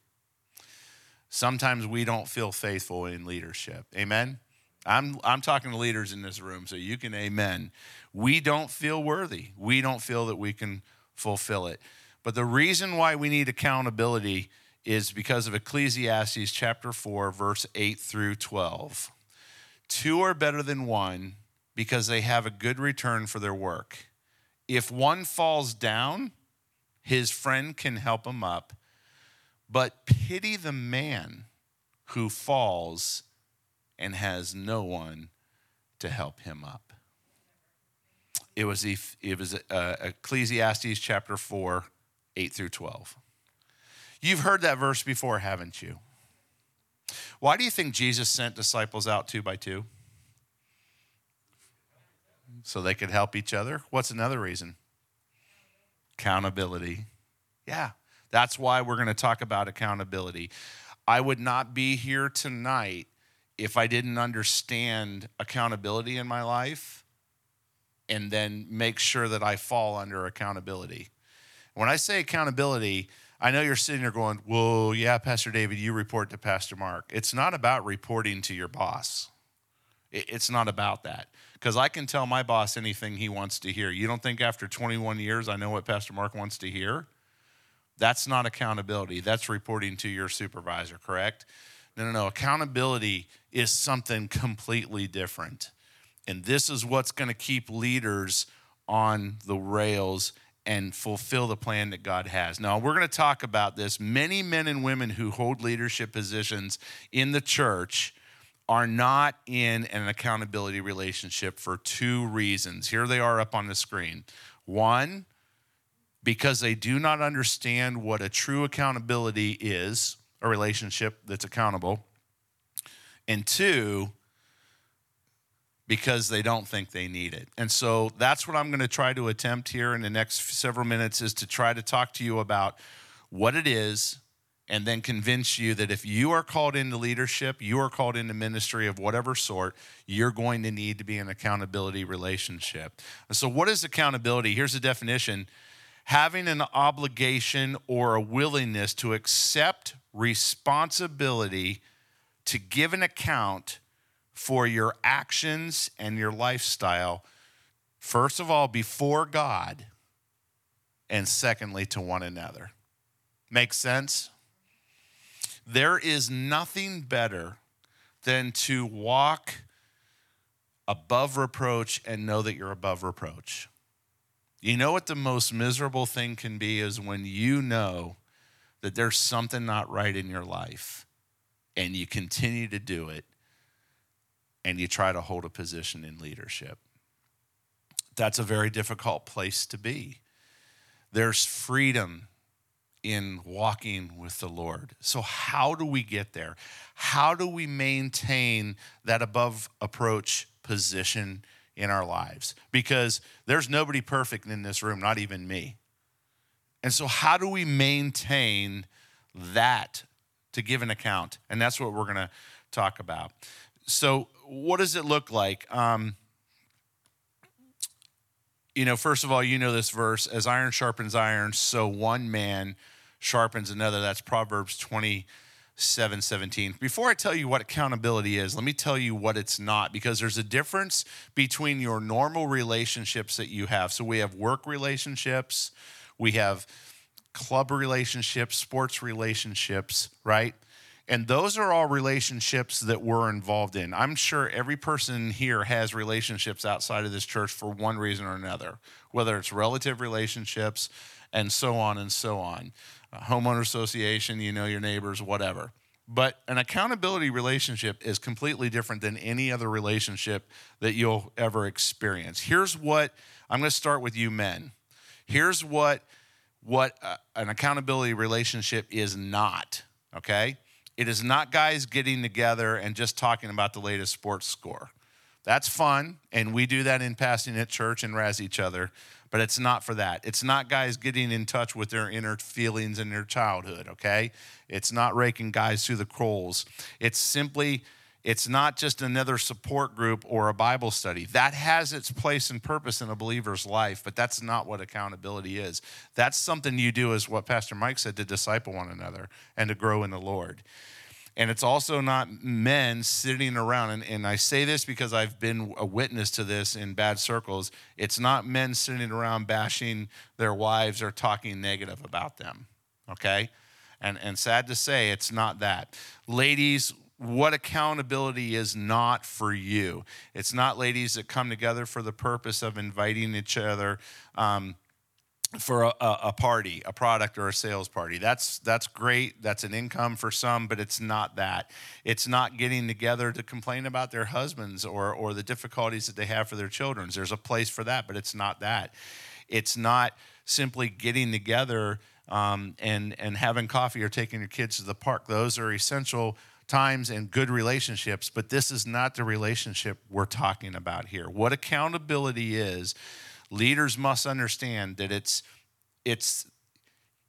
Sometimes we don't feel faithful in leadership. Amen? I'm talking to leaders in this room, so you can amen. We don't feel worthy. We don't feel that we can fulfill it. But the reason why we need accountability is because of Ecclesiastes chapter 4, verse 8 through 12. Two are better than one because they have a good return for their work. If one falls down, his friend can help him up, but pity the man who falls and has no one to help him up. It was Ecclesiastes chapter 4:8-12. You've heard that verse before, haven't you? Why do you think Jesus sent disciples out 2 by 2? So they could help each other? What's another reason? Accountability. Yeah, that's why we're going to talk about accountability. I would not be here tonight if I didn't understand accountability in my life and then make sure that I fall under accountability. When I say accountability, I know you're sitting there going, well, yeah, Pastor David, you report to Pastor Mark. It's not about reporting to your boss. It's not about that, because I can tell my boss anything he wants to hear. You don't think after 21 years I know what Pastor Mark wants to hear? That's not accountability. That's reporting to your supervisor, correct? No. Accountability is something completely different. And this is what's going to keep leaders on the rails and fulfill the plan that God has. Now, we're going to talk about this. Many men and women who hold leadership positions in the church are not in an accountability relationship for two reasons. Here they are up on the screen. One, because they do not understand what a true accountability is, a relationship that's accountable. And two, because they don't think they need it. And so that's what I'm going to try to attempt here in the next several minutes, is to try to talk to you about what it is, and then convince you that if you are called into leadership, you are called into ministry of whatever sort, you're going to need to be in an accountability relationship. So what is accountability? Here's the definition. Having an obligation or a willingness to accept responsibility to give an account for your actions and your lifestyle, first of all, before God, and secondly, to one another. Make sense? There is nothing better than to walk above reproach and know that you're above reproach. You know what the most miserable thing can be is when you know that there's something not right in your life and you continue to do it and you try to hold a position in leadership. That's a very difficult place to be. There's freedom in walking with the Lord. So how do we get there? How do we maintain that above approach position in our lives? Because there's nobody perfect in this room, not even me. And so how do we maintain that to give an account? And that's what we're gonna talk about. So what does it look like? First of all, you know this verse, as iron sharpens iron, so one man sharpens another. That's Proverbs 27:17. Before I tell you what accountability is, let me tell you what it's not, because there's a difference between your normal relationships that you have. So we have work relationships, we have club relationships, sports relationships, right? And those are all relationships that we're involved in. I'm sure every person here has relationships outside of this church for one reason or another, whether it's relative relationships and so on and so on. A homeowner association, you know your neighbors, whatever. But an accountability relationship is completely different than any other relationship that you'll ever experience. Here's what, I'm going to start with you men. Here's what an accountability relationship is not, okay? It is not guys getting together and just talking about the latest sports score. That's fun, and we do that in passing at church and razz each other, but it's not for that. It's not guys getting in touch with their inner feelings and their childhood, okay? It's not raking guys through the coals. It's not just another support group or a Bible study. That has its place and purpose in a believer's life, but that's not what accountability is. That's something you do, is what Pastor Mike said, to disciple one another and to grow in the Lord. And it's also not men sitting around, and I say this because I've been a witness to this in bad circles. It's not men sitting around bashing their wives or talking negative about them, okay? And sad to say, it's not that. Ladies, what accountability is not for you. It's not ladies that come together for the purpose of inviting each other for a party, a product or a sales party. That's great. That's an income for some, but it's not that. It's not getting together to complain about their husbands or the difficulties that they have for their children. There's a place for that, but it's not that. It's not simply getting together and having coffee or taking your kids to the park. Those are essential times and good relationships, but this is not the relationship we're talking about here. What accountability is, leaders must understand that it's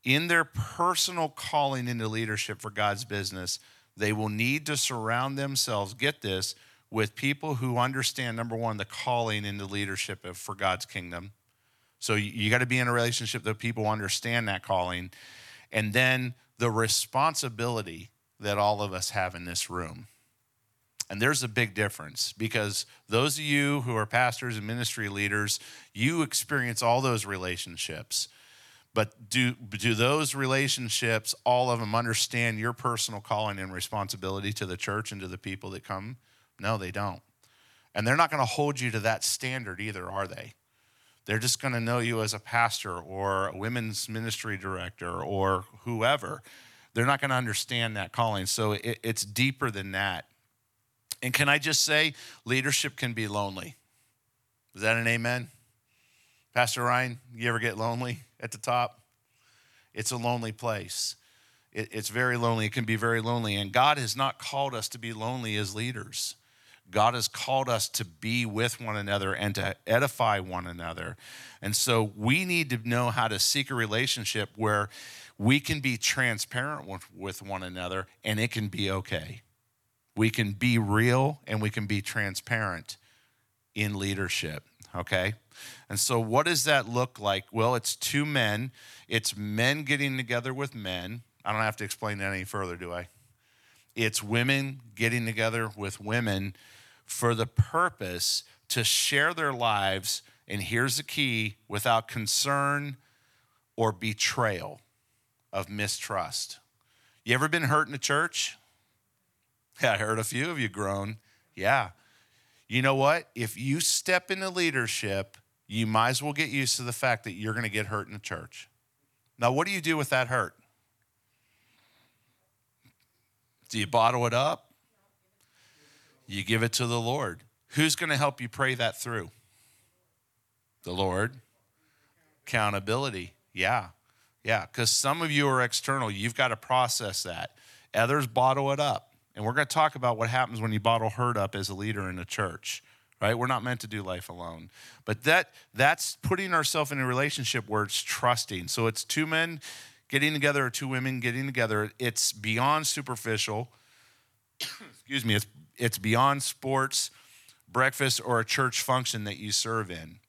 in their personal calling into leadership for God's business. They will need to surround themselves, get this, with people who understand, number one, the calling into leadership for God's kingdom. So you got to be in a relationship that people understand that calling, and then the responsibility that all of us have in this room. And there's a big difference, because those of you who are pastors and ministry leaders, you experience all those relationships. But do those relationships, all of them, understand your personal calling and responsibility to the church and to the people that come? No, they don't. And they're not going to hold you to that standard either, are they? They're just going to know you as a pastor or a women's ministry director or whoever. They're not going to understand that calling. So it's deeper than that. And can I just say, leadership can be lonely. Is that an amen? Pastor Ryan, you ever get lonely at the top? It's a lonely place. It's very lonely. It can be very lonely. And God has not called us to be lonely as leaders. God has called us to be with one another and to edify one another. And so we need to know how to seek a relationship where we can be transparent with one another, and it can be okay. We can be real and we can be transparent in leadership, okay? And so what does that look like? Well, it's two men. It's men getting together with men. I don't have to explain that any further, do I? It's women getting together with women for the purpose to share their lives, and here's the key, without concern or betrayal of mistrust. You ever been hurt in the church? Yeah, I heard a few of you groan. Yeah. You know what? If you step into leadership, you might as well get used to the fact that you're going to get hurt in the church. Now, what do you do with that hurt? Do you bottle it up? You give it to the Lord. Who's going to help you pray that through? The Lord. Accountability. Yeah. Yeah, because some of you are external. You've got to process that. Others bottle it up. And we're going to talk about what happens when you bottle hurt up as a leader in a church, right? We're not meant to do life alone. But that's putting ourselves in a relationship where it's trusting. So it's two men getting together or two women getting together. It's beyond superficial. Excuse me. It's beyond sports, breakfast, or a church function that you serve in.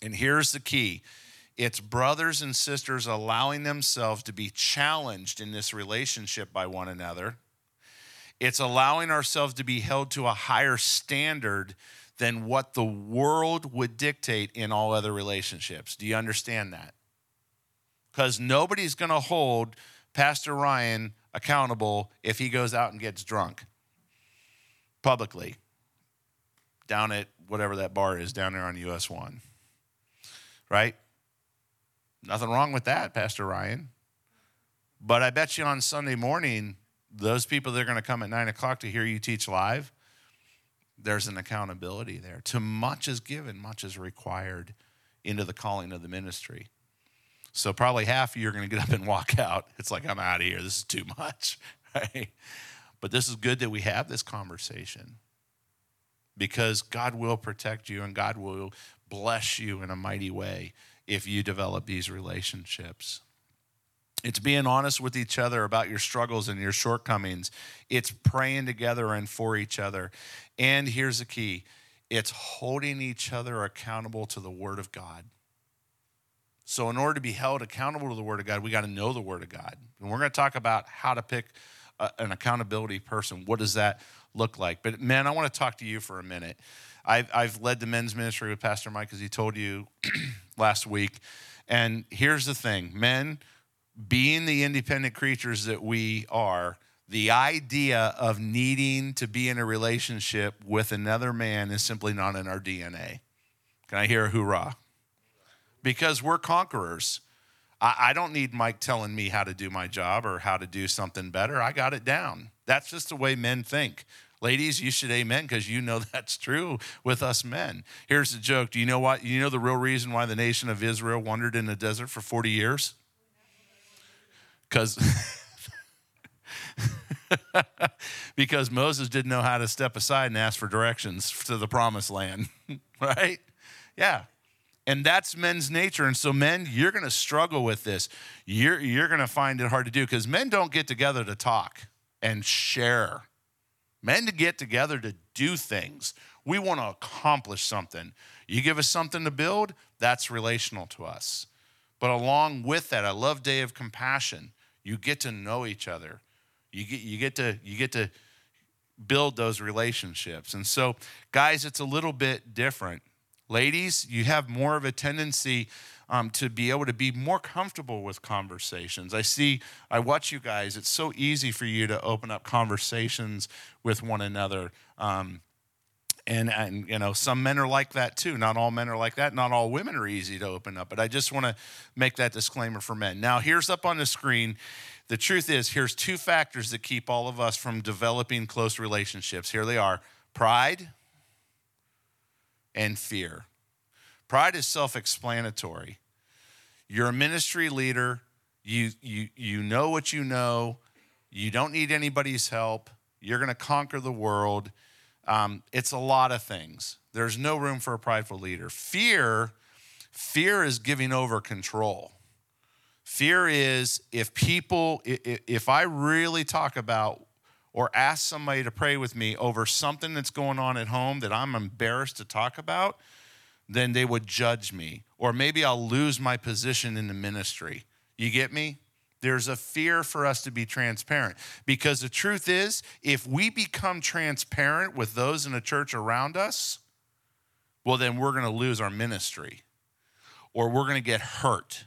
And here's the key. It's brothers and sisters allowing themselves to be challenged in this relationship by one another. It's allowing ourselves to be held to a higher standard than what the world would dictate in all other relationships. Do you understand that? Because nobody's going to hold Pastor Ryan accountable if he goes out and gets drunk publicly down at whatever that bar is down there on US 1, right? Nothing wrong with that, Pastor Ryan. But I bet you on Sunday morning, those people that are going to come at 9 o'clock to hear you teach live, there's an accountability there. To much is given, much is required into the calling of the ministry. So probably half of you are going to get up and walk out. It's like, I'm out of here. This is too much, right? But this is good that we have this conversation, because God will protect you and God will bless you in a mighty way if you develop these relationships. It's being honest with each other about your struggles and your shortcomings. It's praying together and for each other. And here's the key. It's holding each other accountable to the Word of God. So in order to be held accountable to the Word of God, we got to know the Word of God. And we're going to talk about how to pick an accountability person. What does that look like? But men, I want to talk to you for a minute. I've led the men's ministry with Pastor Mike, as he told you last week. And here's the thing. Men, being the independent creatures that we are, The idea of needing to be in a relationship with another man is simply not in our DNA. Can I hear a hoorah? Because we're conquerors. I don't need Mike telling me how to do my job or how to do something better. I got it down. That's just the way men think. Ladies, you should amen because you know that's true with us men. Here's the joke. Do you know what? You know the real reason why the nation of Israel wandered in the desert for 40 years? Because Moses didn't know how to step aside and ask for directions to the promised land, right? Yeah. And that's men's nature. And so men, you're going to struggle with this. You're going to find it hard to do because men don't get together to talk and share. Men to get together to do things. We want to accomplish something. You give us something to build, that's relational to us. But along with that, I love Day of Compassion. You get to know each other. You get to build those relationships. And so, guys, it's a little bit different. Ladies, you have more of a tendency to be able to be more comfortable with conversations. I watch you guys. It's so easy for you to open up conversations with one another. And you know, some men are like that too. Not all men are like that. Not all women are easy to open up. But I just want to make that disclaimer for men. Now, here's up on the screen. The truth is, here's two factors that keep all of us from developing close relationships. Here they are: pride and fear. Pride is self-explanatory. You're a ministry leader. You know what you know. You don't need anybody's help. You're going to conquer the world. It's a lot of things. There's no room for a prideful leader. Fear is giving over control. Fear is if I really talk about or ask somebody to pray with me over something that's going on at home that I'm embarrassed to talk about, then they would judge me. Or maybe I'll lose my position in the ministry. You get me? There's a fear for us to be transparent. Because the truth is, if we become transparent with those in the church around us, well, then we're going to lose our ministry. Or we're going to get hurt.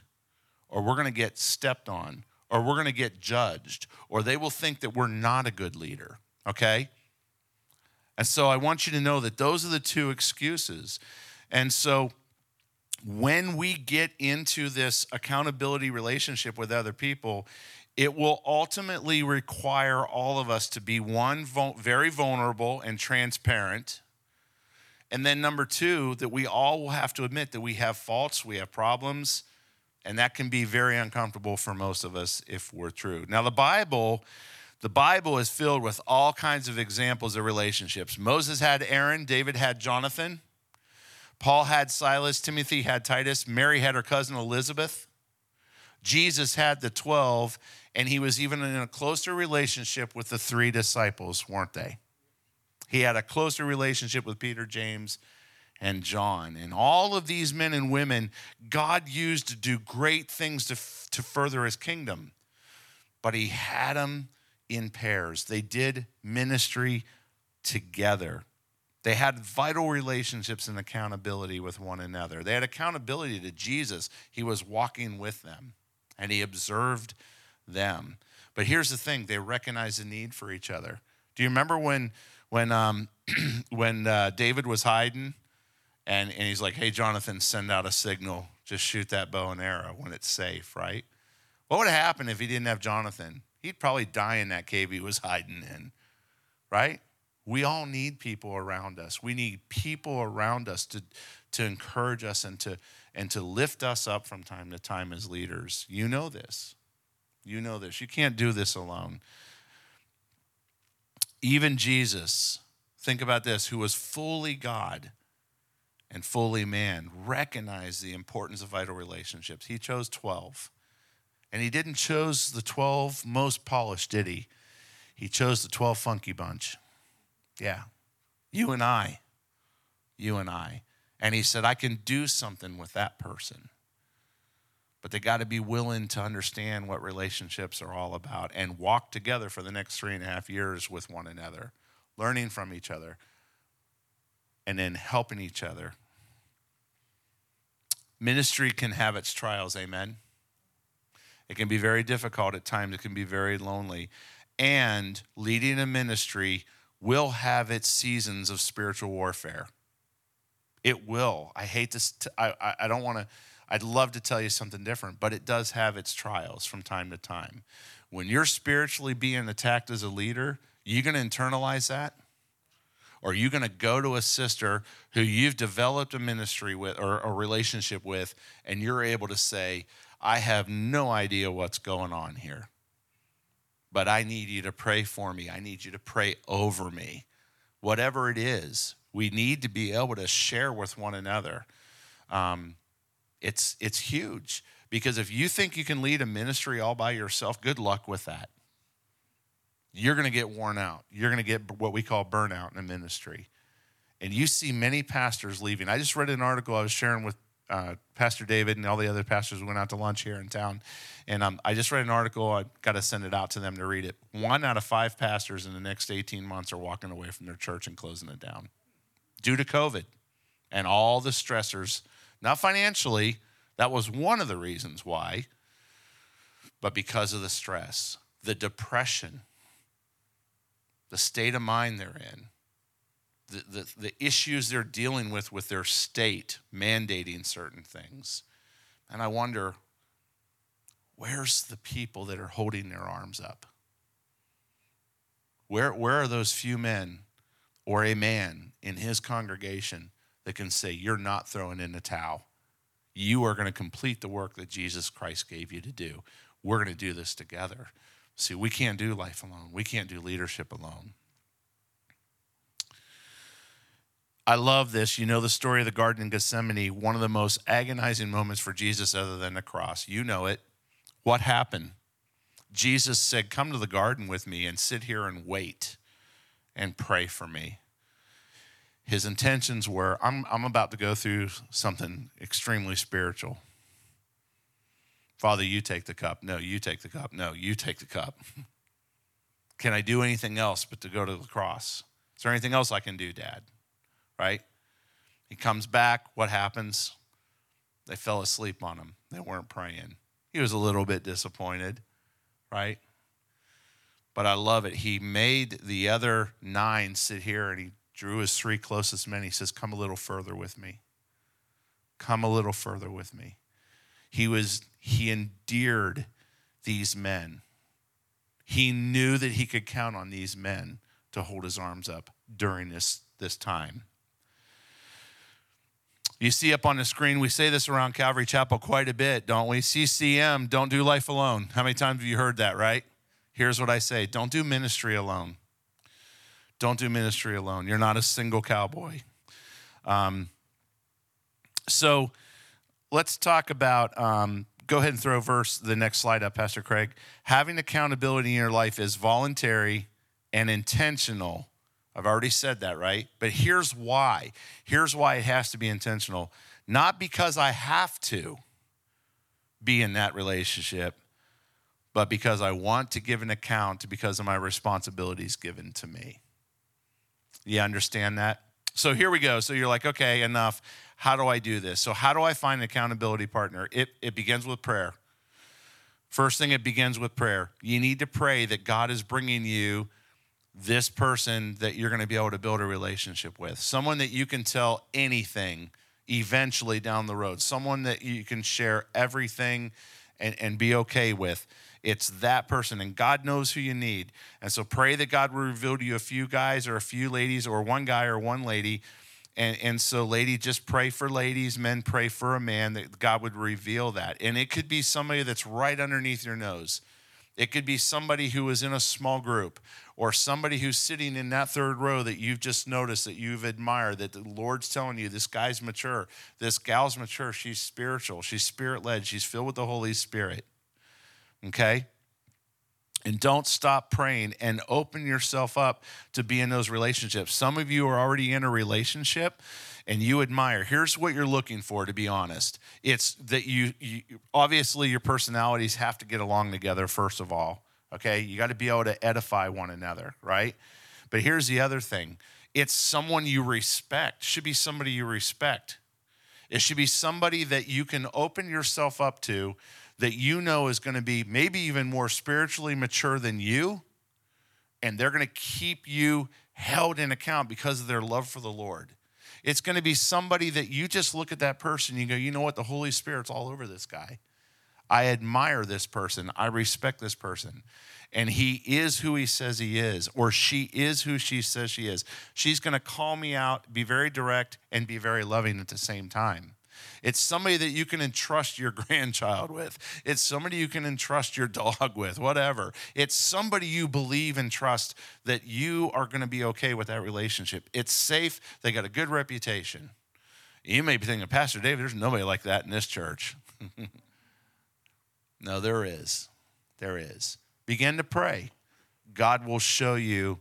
Or we're going to get stepped on. Or we're going to get judged, or they will think that we're not a good leader, okay? And so I want you to know that those are the two excuses. And so when we get into this accountability relationship with other people, it will ultimately require all of us to be, one, very vulnerable and transparent. And then number two, that we all will have to admit that we have faults, we have problems, and that can be very uncomfortable for most of us if we're true. Now, the Bible is filled with all kinds of examples of relationships. Moses had Aaron. David had Jonathan. Paul had Silas. Timothy had Titus. Mary had her cousin Elizabeth. Jesus had the 12, and he was even in a closer relationship with the three disciples, weren't they? He had a closer relationship with Peter, James, and John. And all of these men and women, God used to do great things to further his kingdom. But he had them in pairs. They did ministry together. They had vital relationships and accountability with one another. They had accountability to Jesus. He was walking with them, and he observed them. But here's the thing. They recognized the need for each other. Do you remember when David was hiding? And he's like, hey, Jonathan, send out a signal. Just shoot that bow and arrow when it's safe, right? What would have happened if he didn't have Jonathan? He'd probably die in that cave he was hiding in, right? We all need people around us. We need people around us to encourage us and to lift us up from time to time as leaders. You know this. You know this. You can't do this alone. Even Jesus, think about this, who was fully God and fully man, recognized the importance of vital relationships. He chose 12. And he didn't choose the 12 most polished, did he? He chose the 12 funky bunch. Yeah. You and I. You and I. And he said, I can do something with that person. But they got to be willing to understand what relationships are all about and walk together for the next 3.5 years with one another, learning from each other, and then helping each other. Ministry can have its trials, amen? It can be very difficult at times. It can be very lonely. and leading a ministry will have its seasons of spiritual warfare. It will. I hate this. I don't want to. I'd love to tell you something different, but it does have its trials from time to time. When you're spiritually being attacked as a leader, you going to internalize that? Or are you going to go to a sister who you've developed a ministry with or a relationship with, and you're able to say, I have no idea what's going on here, but I need you to pray for me. I need you to pray over me. Whatever it is, we need to be able to share with one another. It's huge, because if you think you can lead a ministry all by yourself, good luck with that. You're going to get worn out. You're going to get what we call burnout in a ministry. And you see many pastors leaving. I just read an article I was sharing with Pastor David and all the other pastors. We went out to lunch here in town. And I just read an article. I got to send it out to them to read it. 1 out of 5 pastors in the next 18 months are walking away from their church and closing it down due to COVID and all the stressors. Not financially. That was one of the reasons why. But because of the stress, the depression, the state of mind they're in, the issues they're dealing with their state mandating certain things. And I wonder, where's the people that are holding their arms up? Where are those few men or a man in his congregation that can say, you're not throwing in the towel. You are going to complete the work that Jesus Christ gave you to do. We're going to do this together. See, we can't do life alone. We can't do leadership alone. I love this. You know the story of the Garden of Gethsemane, one of the most agonizing moments for Jesus other than the cross. You know it. What happened? Jesus said, come to the garden with me and sit here and wait and pray for me. His intentions were, I'm about to go through something extremely spiritual. Father, you take the cup. No, you take the cup. No, you take the cup. Can I do anything else but to go to the cross? Is there anything else I can do, Dad? Right? He comes back. What happens? They fell asleep on him. They weren't praying. He was a little bit disappointed, right? But I love it. He made the other 9 sit here, and he drew his 3 closest men. He says, come a little further with me. Come a little further with me. He endeared these men. He knew that he could count on these men to hold his arms up during this time. You see up on the screen, we say this around Calvary Chapel quite a bit, don't we? CCM, don't do life alone. How many times have you heard that, right? Here's what I say. Don't do ministry alone. Don't do ministry alone. You're not a single cowboy. So let's talk about, go ahead and throw the next slide up, Pastor Craig. Having accountability in your life is voluntary and intentional. I've already said that, right? But here's why. Here's why it has to be intentional. Not because I have to be in that relationship, but because I want to give an account because of my responsibilities given to me. You understand that? So here we go. So you're like, okay, enough. How do I do this? So how do I find an accountability partner? It begins with prayer. First thing, it begins with prayer. You need to pray that God is bringing you this person that you're going to be able to build a relationship with, someone that you can tell anything eventually down the road, someone that you can share everything and be okay with. It's that person, and God knows who you need. And so pray that God will reveal to you a few guys or a few ladies or one guy or one lady. And so lady, just pray for ladies, men pray for a man, that God would reveal that. And it could be somebody that's right underneath your nose. It could be somebody who is in a small group or somebody who's sitting in that third row that you've just noticed, that you've admired, that the Lord's telling you this guy's mature, this gal's mature, she's spiritual, she's spirit-led, she's filled with the Holy Spirit. Okay? And don't stop praying and open yourself up to be in those relationships. Some of you are already in a relationship and you admire. Here's what you're looking for, to be honest. It's that you obviously your personalities have to get along together, first of all. Okay? You got to be able to edify one another, right? But here's the other thing. It's someone you respect. It should be somebody you respect. It should be somebody that you can open yourself up to, that you know is going to be maybe even more spiritually mature than you, and they're going to keep you held in account because of their love for the Lord. It's going to be somebody that you just look at that person and you go, you know what? The Holy Spirit's all over this guy. I admire this person. I respect this person. And he is who he says he is, or she is who she says she is. She's going to call me out, be very direct, and be very loving at the same time. It's somebody that you can entrust your grandchild with. It's somebody you can entrust your dog with, whatever. It's somebody you believe and trust that you are going to be okay with that relationship. It's safe. They got a good reputation. You may be thinking, Pastor David, there's nobody like that in this church. No, there is. There is. Begin to pray. God will show you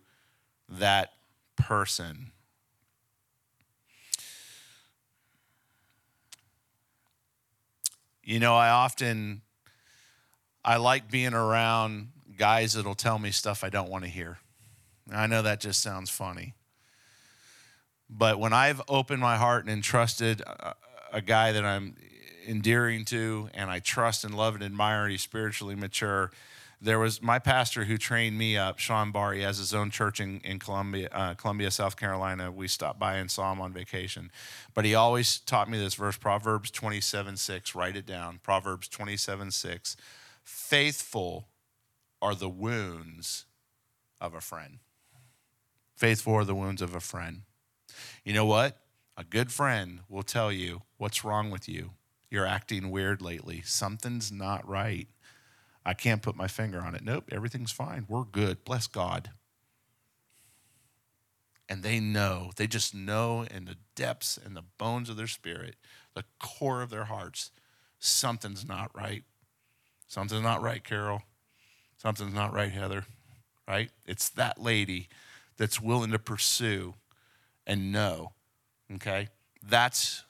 that person. You know, I like being around guys that'll tell me stuff I don't want to hear. I know that just sounds funny. But when I've opened my heart and entrusted a guy that I'm endearing to, and I trust and love and admire, and he's spiritually mature. There was my pastor who trained me up, Sean Barr. He has his own church in Columbia, South Carolina. We stopped by and saw him on vacation. But he always taught me this verse, Proverbs 27:6. Write it down. Proverbs 27:6. Faithful are the wounds of a friend. Faithful are the wounds of a friend. You know what? A good friend will tell you what's wrong with you. You're acting weird lately. Something's not right. I can't put my finger on it. Nope, everything's fine. We're good. Bless God. And they know. They just know in the depths and the bones of their spirit, the core of their hearts, something's not right. Something's not right, Carol. Something's not right, Heather. Right? It's that lady that's willing to pursue and know. Okay? That's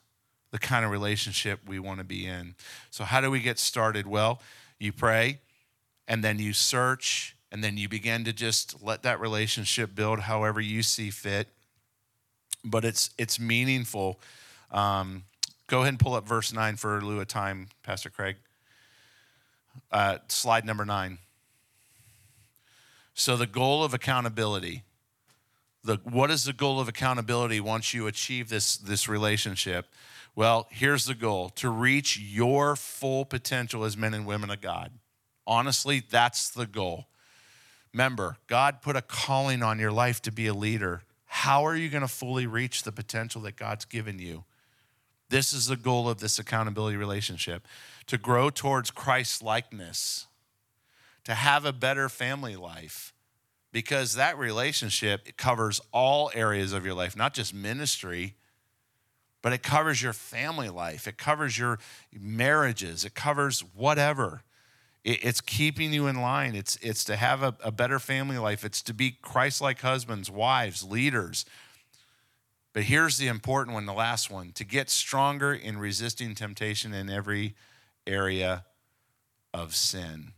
the kind of relationship we want to be in. So how do we get started? Well, you pray, and then you search, and then you begin to just let that relationship build however you see fit. But it's meaningful. Go ahead and pull up verse 9 for lieu of time, Pastor Craig. Slide number 9. So the goal of accountability. What is the goal of accountability once you achieve this relationship? Well, here's the goal, to reach your full potential as men and women of God. Honestly, that's the goal. Remember, God put a calling on your life to be a leader. How are you going to fully reach the potential that God's given you? This is the goal of this accountability relationship, to grow towards Christ's likeness, to have a better family life, because that relationship, it covers all areas of your life, not just ministry, but it covers your family life. It covers your marriages. It covers whatever. It's keeping you in line. It's to have a better family life. It's to be Christ-like husbands, wives, leaders. But here's the important one, the last one, to get stronger in resisting temptation in every area of sin.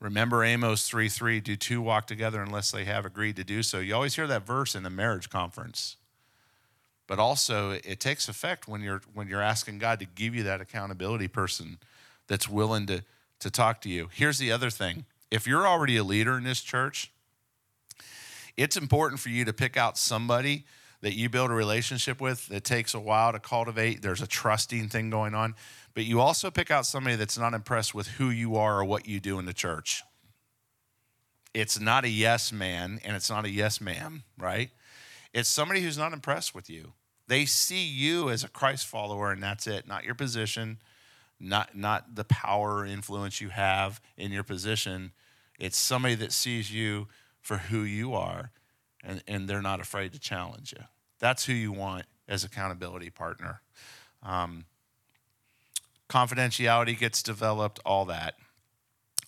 Remember Amos 3:3, do two walk together unless they have agreed to do so? You always hear that verse in the marriage conference. But also, it takes effect when you're asking God to give you that accountability person that's willing to talk to you. Here's the other thing. If you're already a leader in this church, it's important for you to pick out somebody that you build a relationship with that takes a while to cultivate. There's a trusting thing going on. But you also pick out somebody that's not impressed with who you are or what you do in the church. It's not a yes man, and it's not a yes ma'am, right? It's somebody who's not impressed with you. They see you as a Christ follower, and that's it. Not your position, not the power or influence you have in your position. It's somebody that sees you for who you are, and they're not afraid to challenge you. That's who you want as accountability partner. Confidentiality gets developed, all that.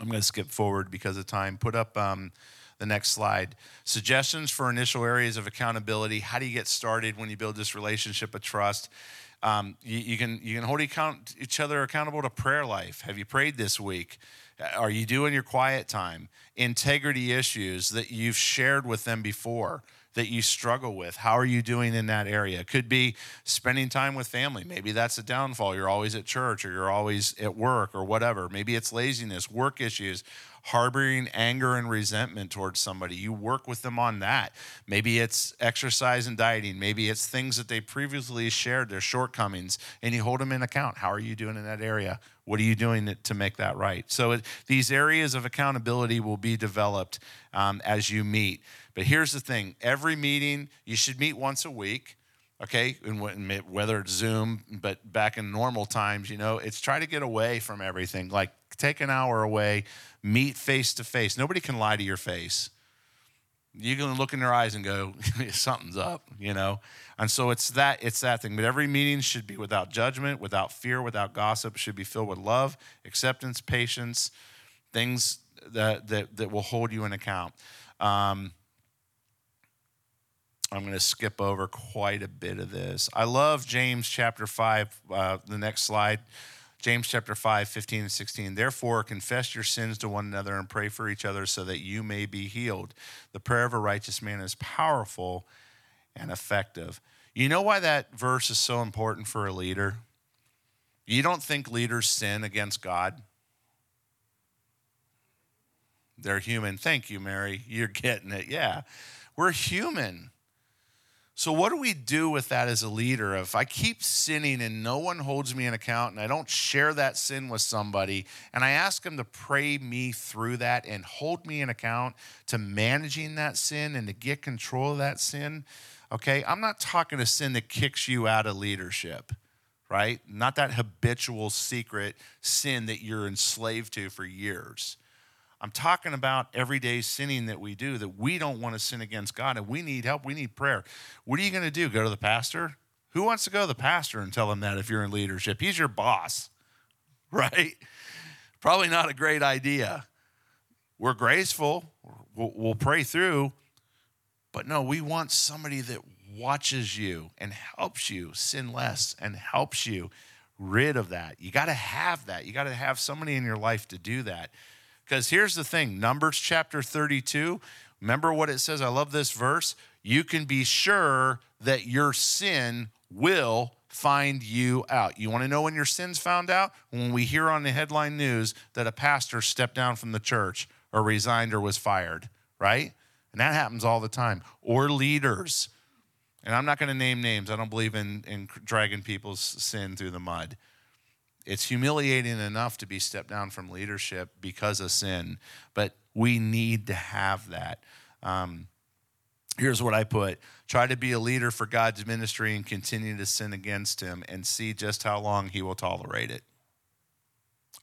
I'm going to skip forward because of time. Put up the next slide. Suggestions for initial areas of accountability. How do you get started when you build this relationship of trust? You can hold each other accountable to prayer life. Have you prayed this week? Are you doing your quiet time? Integrity issues that you've shared with them before that you struggle with. How are you doing in that area? It could be spending time with family. Maybe that's a downfall. You're always at church or you're always at work or whatever. Maybe it's laziness, work issues. harboring anger and resentment towards somebody, you work with them on that. Maybe it's exercise and dieting. Maybe it's things that they previously shared, their shortcomings, and you hold them in account. How are you doing in that area? What are you doing to make that right? So these areas of accountability will be developed as you meet. But here's the thing. Every meeting, you should meet once a week. Okay, and whether it's Zoom, but back in normal times, you know, it's try to get away from everything. Like, take an hour away, meet face to face. Nobody can lie to your face. You can look in their eyes and go, something's up, you know. And so it's that thing. But every meeting should be without judgment, without fear, without gossip. It should be filled with love, acceptance, patience, things that will hold you in account. I'm going to skip over quite a bit of this. I love James chapter 5, the next slide. James chapter 5, 15 and 16. Therefore, confess your sins to one another and pray for each other so that you may be healed. The prayer of a righteous man is powerful and effective. You know why that verse is so important for a leader? You don't think leaders sin against God? They're human. Thank you, Mary. You're getting it. Yeah. We're human. So what do we do with that as a leader? If I keep sinning and no one holds me in account and I don't share that sin with somebody and I ask them to pray me through that and hold me in account to managing that sin and to get control of that sin, okay? I'm not talking a sin that kicks you out of leadership, right? Not that habitual secret sin that you're enslaved to for years. I'm talking about everyday sinning that we do, that we don't want to sin against God, and we need help, we need prayer. What are you going to do, go to the pastor? Who wants to go to the pastor and tell him that if you're in leadership? He's your boss, right? Probably not a great idea. We're graceful, we'll pray through, but no, we want somebody that watches you and helps you sin less and helps you rid of that. You got to have that. You got to have somebody in your life to do that. Because here's the thing, Numbers chapter 32, remember what it says, I love this verse, you can be sure that your sin will find you out. You want to know when your sin's found out? When we hear on the headline news that a pastor stepped down from the church or resigned or was fired, right? And that happens all the time. Or leaders. And I'm not going to name names. I don't believe in dragging people's sin through the mud. It's humiliating enough to be stepped down from leadership because of sin, but we need to have that. Here's what I put. Try to be a leader for God's ministry and continue to sin against him and see just how long he will tolerate it.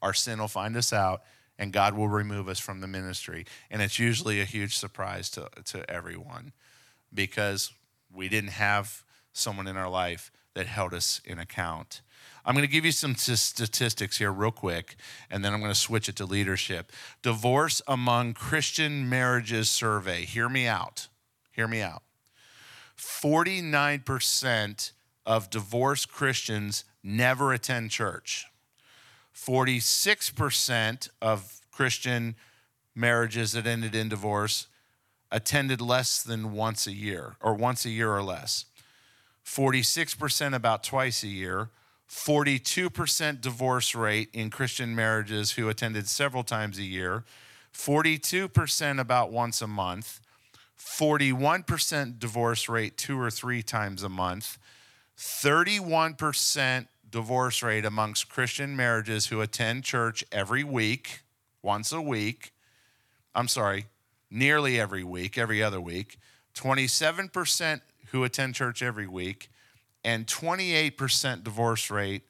Our sin will find us out and God will remove us from the ministry. And it's usually a huge surprise to everyone because we didn't have someone in our life that held us in account. I'm going to give you some statistics here real quick, and then I'm going to switch it to leadership. Divorce among Christian marriages survey. Hear me out. 49% of divorced Christians never attend church. 46% of Christian marriages that ended in divorce attended less than once a year or less. 46% about twice a year. 42% divorce rate in Christian marriages who attended several times a year, 42% about once a month, 41% divorce rate 2 or 3 times a month, 31% divorce rate amongst Christian marriages who attend church nearly every week, every other week, 27% who attend church every week, and 28% divorce rate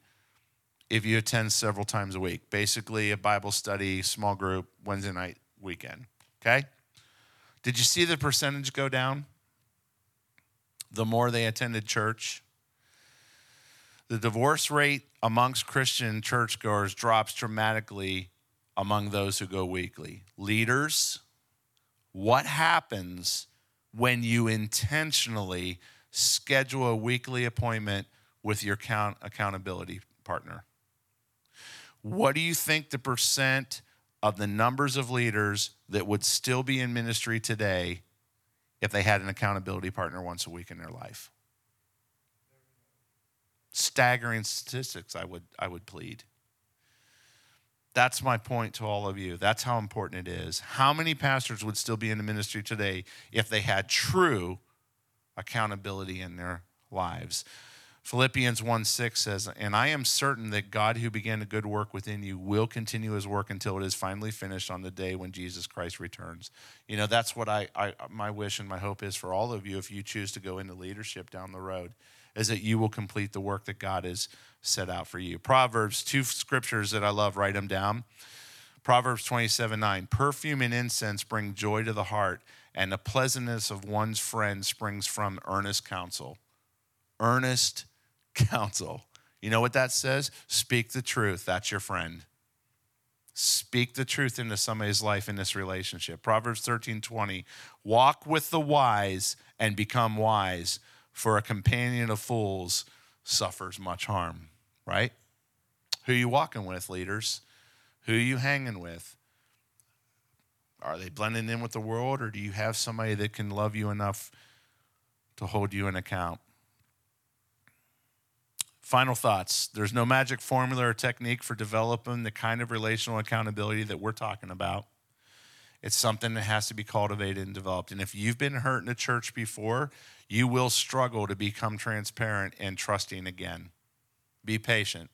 if you attend several times a week. Basically, a Bible study, small group, Wednesday night, weekend, okay? Did you see the percentage go down? The more they attended church. The divorce rate amongst Christian churchgoers drops dramatically among those who go weekly. Leaders, what happens when you intentionally schedule a weekly appointment with your accountability partner? What do you think the percent of the numbers of leaders that would still be in ministry today if they had an accountability partner once a week in their life? Staggering statistics, I would plead. That's my point to all of you. That's how important it is. How many pastors would still be in the ministry today if they had true accountability in their lives? Philippians 1:6 says, "And I am certain that God who began a good work within you will continue his work until it is finally finished on the day when Jesus Christ returns." You know, that's what my wish and my hope is for all of you if you choose to go into leadership down the road, is that you will complete the work that God has set out for you. Proverbs, two scriptures that I love, write them down. Proverbs 27:9, "Perfume and incense bring joy to the heart, and the pleasantness of one's friend springs from earnest counsel." Earnest counsel. You know what that says? Speak the truth. That's your friend. Speak the truth into somebody's life in this relationship. Proverbs 13:20, "Walk with the wise and become wise, for a companion of fools suffers much harm." Right? Who you walking with, leaders? Who you hanging with? Are they blending in with the world, or do you have somebody that can love you enough to hold you in account? Final thoughts. There's no magic formula or technique for developing the kind of relational accountability that we're talking about. It's something that has to be cultivated and developed. And if you've been hurt in a church before, you will struggle to become transparent and trusting again. Be patient.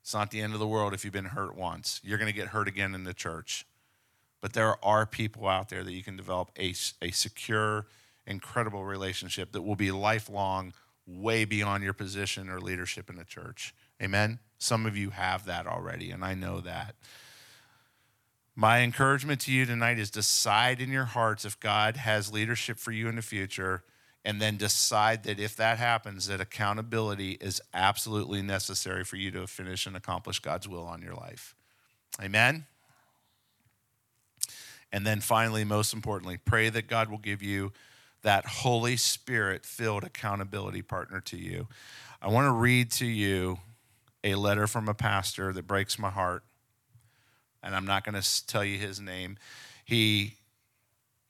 It's not the end of the world if you've been hurt once. You're going to get hurt again in the church. But there are people out there that you can develop a secure, incredible relationship that will be lifelong, way beyond your position or leadership in the church. Amen? Some of you have that already, and I know that. My encouragement to you tonight is decide in your hearts if God has leadership for you in the future, and then decide that if that happens, that accountability is absolutely necessary for you to finish and accomplish God's will on your life. Amen? And then finally, most importantly, pray that God will give you that Holy Spirit-filled accountability partner to you. I want to read to you a letter from a pastor that breaks my heart, and I'm not going to tell you his name. He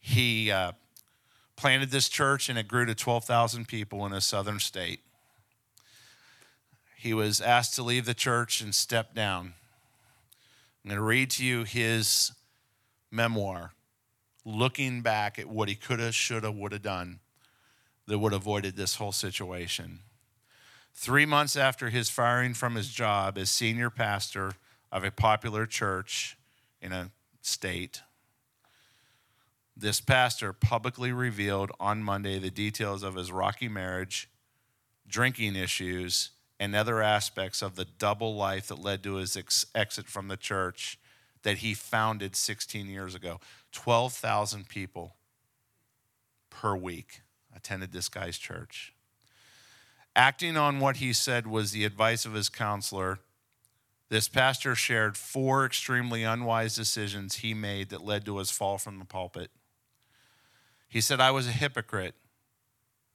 planted this church, and it grew to 12,000 people in a southern state. He was asked to leave the church and step down. I'm going to read to you his memoir, looking back at what he could have, should have, would have done that would have avoided this whole situation. 3 months after his firing from his job as senior pastor of a popular church in a state, this pastor publicly revealed on Monday the details of his rocky marriage, drinking issues, and other aspects of the double life that led to his exit from the church that he founded 16 years ago. 12,000 people per week attended this guy's church. Acting on what he said was the advice of his counselor, this pastor shared 4 extremely unwise decisions he made that led to his fall from the pulpit. He said, "I was a hypocrite.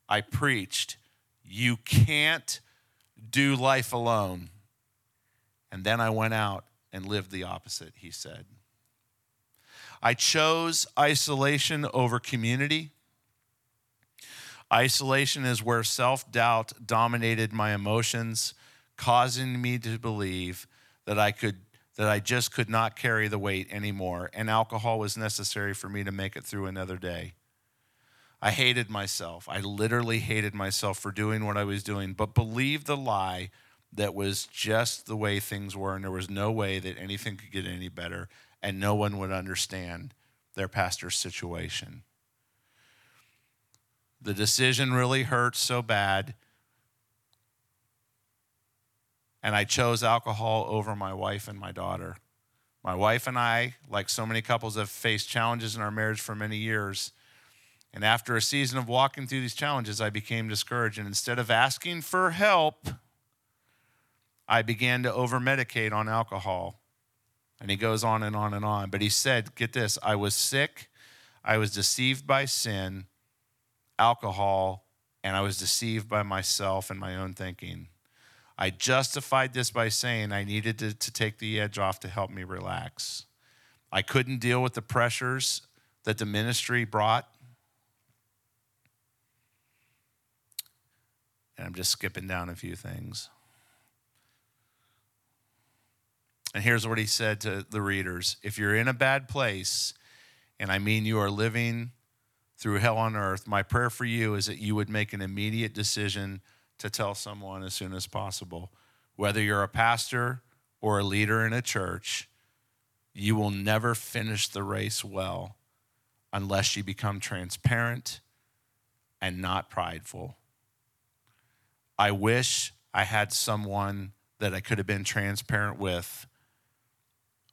I preached, you can't do life alone. And then I went out and lived the opposite," he said. "I chose isolation over community. Isolation is where self-doubt dominated my emotions, causing me to believe that I just could not carry the weight anymore, and alcohol was necessary for me to make it through another day. I hated myself. I literally hated myself for doing what I was doing, but believed the lie that was just the way things were, and there was no way that anything could get any better, and no one would understand their pastor's situation. The decision really hurt so bad, and I chose alcohol over my wife and my daughter. My wife and I, like so many couples, have faced challenges in our marriage for many years, and after a season of walking through these challenges, I became discouraged, and instead of asking for help, I began to over-medicate on alcohol." And he goes on and on and on. But he said, get this, "I was sick, I was deceived by sin, alcohol, and I was deceived by myself and my own thinking. I justified this by saying I needed to take the edge off to help me relax. I couldn't deal with the pressures that the ministry brought." And I'm just skipping down a few things. And here's what he said to the readers. If you're in a bad place, and I mean you are living through hell on earth, my prayer for you is that you would make an immediate decision to tell someone as soon as possible. Whether you're a pastor or a leader in a church, you will never finish the race well unless you become transparent and not prideful. I wish I had someone that I could have been transparent with,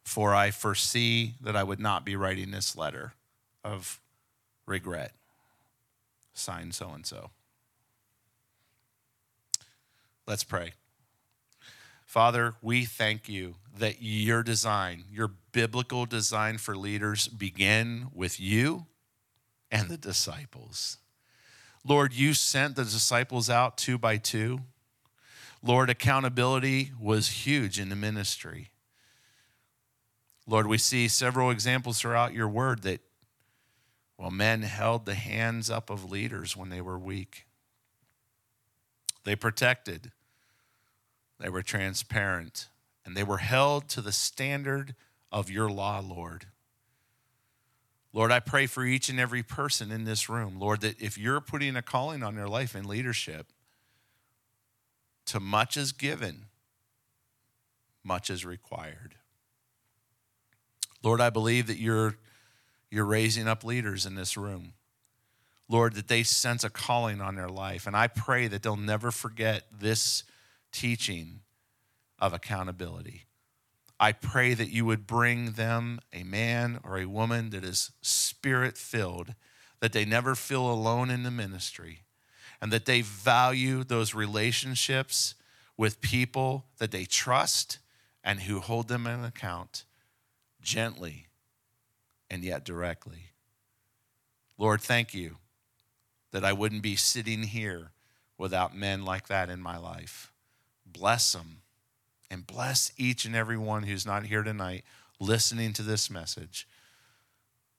for I foresee that I would not be writing this letter of regret. Signed so-and-so. Let's pray. Father, we thank you that your design, your biblical design for leaders begin with you and the disciples. Lord, you sent the disciples out 2 by 2. Lord, accountability was huge in the ministry. Lord, we see several examples throughout your word that, well, men held the hands up of leaders when they were weak. They protected, they were transparent, and they were held to the standard of your law, Lord. Lord, I pray for each and every person in this room, Lord, that if you're putting a calling on their life in leadership, to much is given, much is required. Lord, I believe that you're raising up leaders in this room. Lord, that they sense a calling on their life. And I pray that they'll never forget this teaching of accountability. I pray that you would bring them a man or a woman that is spirit-filled, that they never feel alone in the ministry, and that they value those relationships with people that they trust and who hold them in account gently and yet directly. Lord, thank you that I wouldn't be sitting here without men like that in my life. Bless them, and bless each and every one who's not here tonight listening to this message.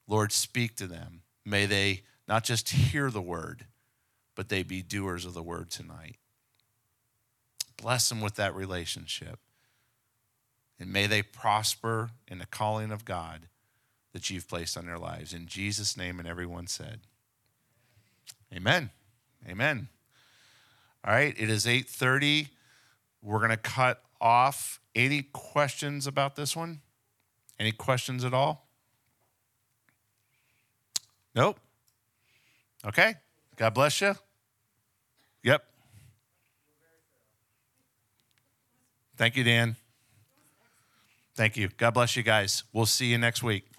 Lord, speak to them. May they not just hear the word, but they be doers of the word tonight. Bless them with that relationship, and may they prosper in the calling of God that you've placed on their lives. In Jesus' name, and everyone said, amen. Amen. All right, it is 8:30. We're going to cut off. Any questions about this one? Any questions at all? Nope. Okay. God bless you. Yep. Thank you, Dan. Thank you. God bless you guys. We'll see you next week.